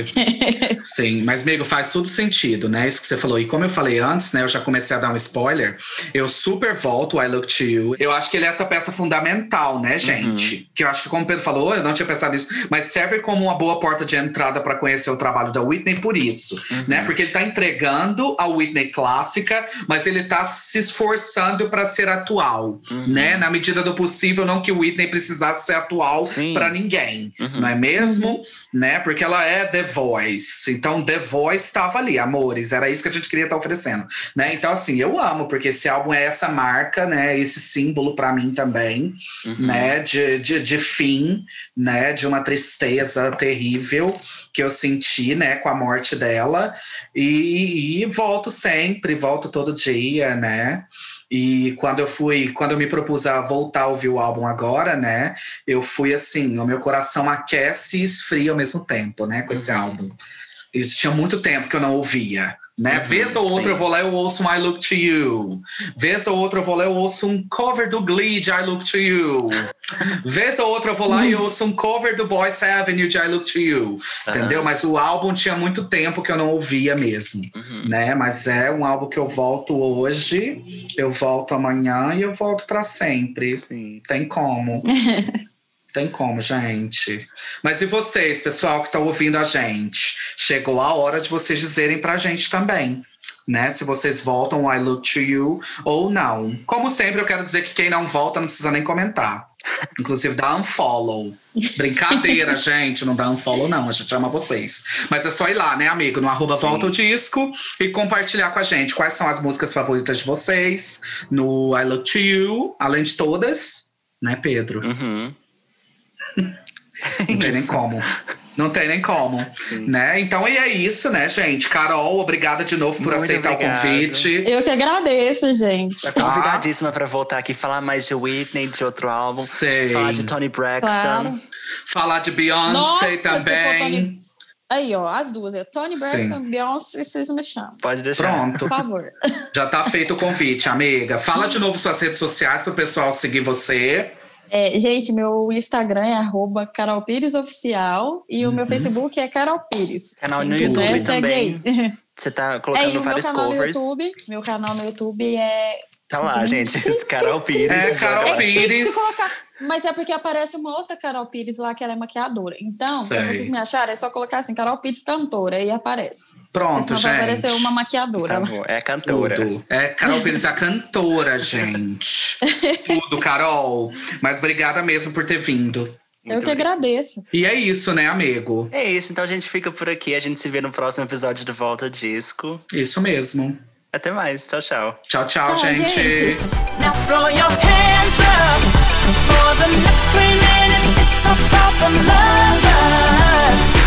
Sim, mas, amigo, faz todo sentido, né? Isso que você falou. E como eu falei antes, né? Eu já comecei a dar um spoiler. Eu super volto o I Look to You. Eu acho que ele é essa peça fundamental, né, gente? Uhum. Que eu acho que, como o Pedro falou, eu não tinha pensado nisso, mas serve como uma boa porta de entrada para conhecer o trabalho da Whitney por isso, uhum. né? Porque ele tá entregando a Whitney clássica, mas ele tá se esforçando para ser atual, uhum. né? Na medida do possível, não que Whitney precisasse ser atual para ninguém, uhum. não é mesmo, né? Porque ela é The Voice, então The Voice estava ali, amores, era isso que a gente queria estar tá oferecendo, né? Então, assim, eu amo, porque esse álbum é essa marca, né? Esse símbolo para mim também, uhum. né? De, de, de fim, né? De uma tristeza terrível que eu senti, né? Com a morte dela, e, e volto sempre, volto todo dia, né? E quando eu fui, quando eu me propus a voltar a ouvir o álbum agora, né? Eu fui assim, o meu coração aquece e esfria ao mesmo tempo, né? Com uhum. esse álbum. Isso tinha muito tempo que eu não ouvia, né? Uhum, Vez ou sim. outra eu vou lá e eu ouço um I Look to You. Vez ou outra eu vou lá e eu ouço um cover do Glee de I Look to You. Vez ou outra eu vou lá e eu ouço um cover do Boyz Avenue de I Look to You. Uhum. Entendeu? Mas o álbum tinha muito tempo que eu não ouvia mesmo, uhum. né? Mas é um álbum que eu volto hoje, eu volto amanhã e eu volto pra sempre. Sim. Tem como. Tem como, gente. Mas e vocês, pessoal que estão ouvindo a gente? Chegou a hora de vocês dizerem pra gente também, né? Se vocês voltam I Look to You ou não. Como sempre, eu quero dizer que quem não volta não precisa nem comentar. Inclusive, dá unfollow. Brincadeira, gente. Não dá unfollow, não. A gente ama vocês. Mas é só ir lá, né, amigo? No arroba Volta ao Disco e compartilhar com a gente quais são as músicas favoritas de vocês no I Look to You, além de todas, né, Pedro? Uhum. Não tem nem como. Não tem nem como, sim, né? Então, e é isso, né, gente? Carol, obrigada de novo por Muito aceitar obrigado. o convite. Eu que agradeço, gente. Tá convidadíssima para voltar aqui, falar mais de Whitney, de outro álbum. Sim. Falar de Toni Braxton. Claro. Falar de Beyoncé também. Aí, ó, as duas. É Toni Braxton, Beyoncé, vocês me chamam. Pode deixar. Pronto. Por favor. Já tá feito o convite, amiga. Fala de novo suas redes sociais pro pessoal seguir você. É, gente, meu Instagram é arroba Carol Pires Oficial e uhum. o meu Facebook é Carol Pires. Canal no YouTube é, também. Aí. Você tá colocando é, vários covers. No YouTube, meu canal no YouTube é... Tá lá, gente. gente. Carol Pires. É, Carol Pires. É, se colocar... Mas é porque aparece uma outra Carol Pires lá, que ela é maquiadora. Então, pra vocês me acharem, é só colocar assim, Carol Pires cantora, e aparece. Pronto, gente. Vai aparecer uma maquiadora. Tá bom, é cantora. Tudo. É Carol Pires a cantora, gente. Tudo, Carol. Mas obrigada mesmo por ter vindo. Muito Eu que obrigado. agradeço. E é isso, né, amigo? É isso, então a gente fica por aqui. A gente se vê no próximo episódio do Volta ao Disco. Isso mesmo. Até mais, tchau, tchau. Tchau, tchau, tchau gente. gente. Now throw your hands up. For the next three minutes, it's a call from London.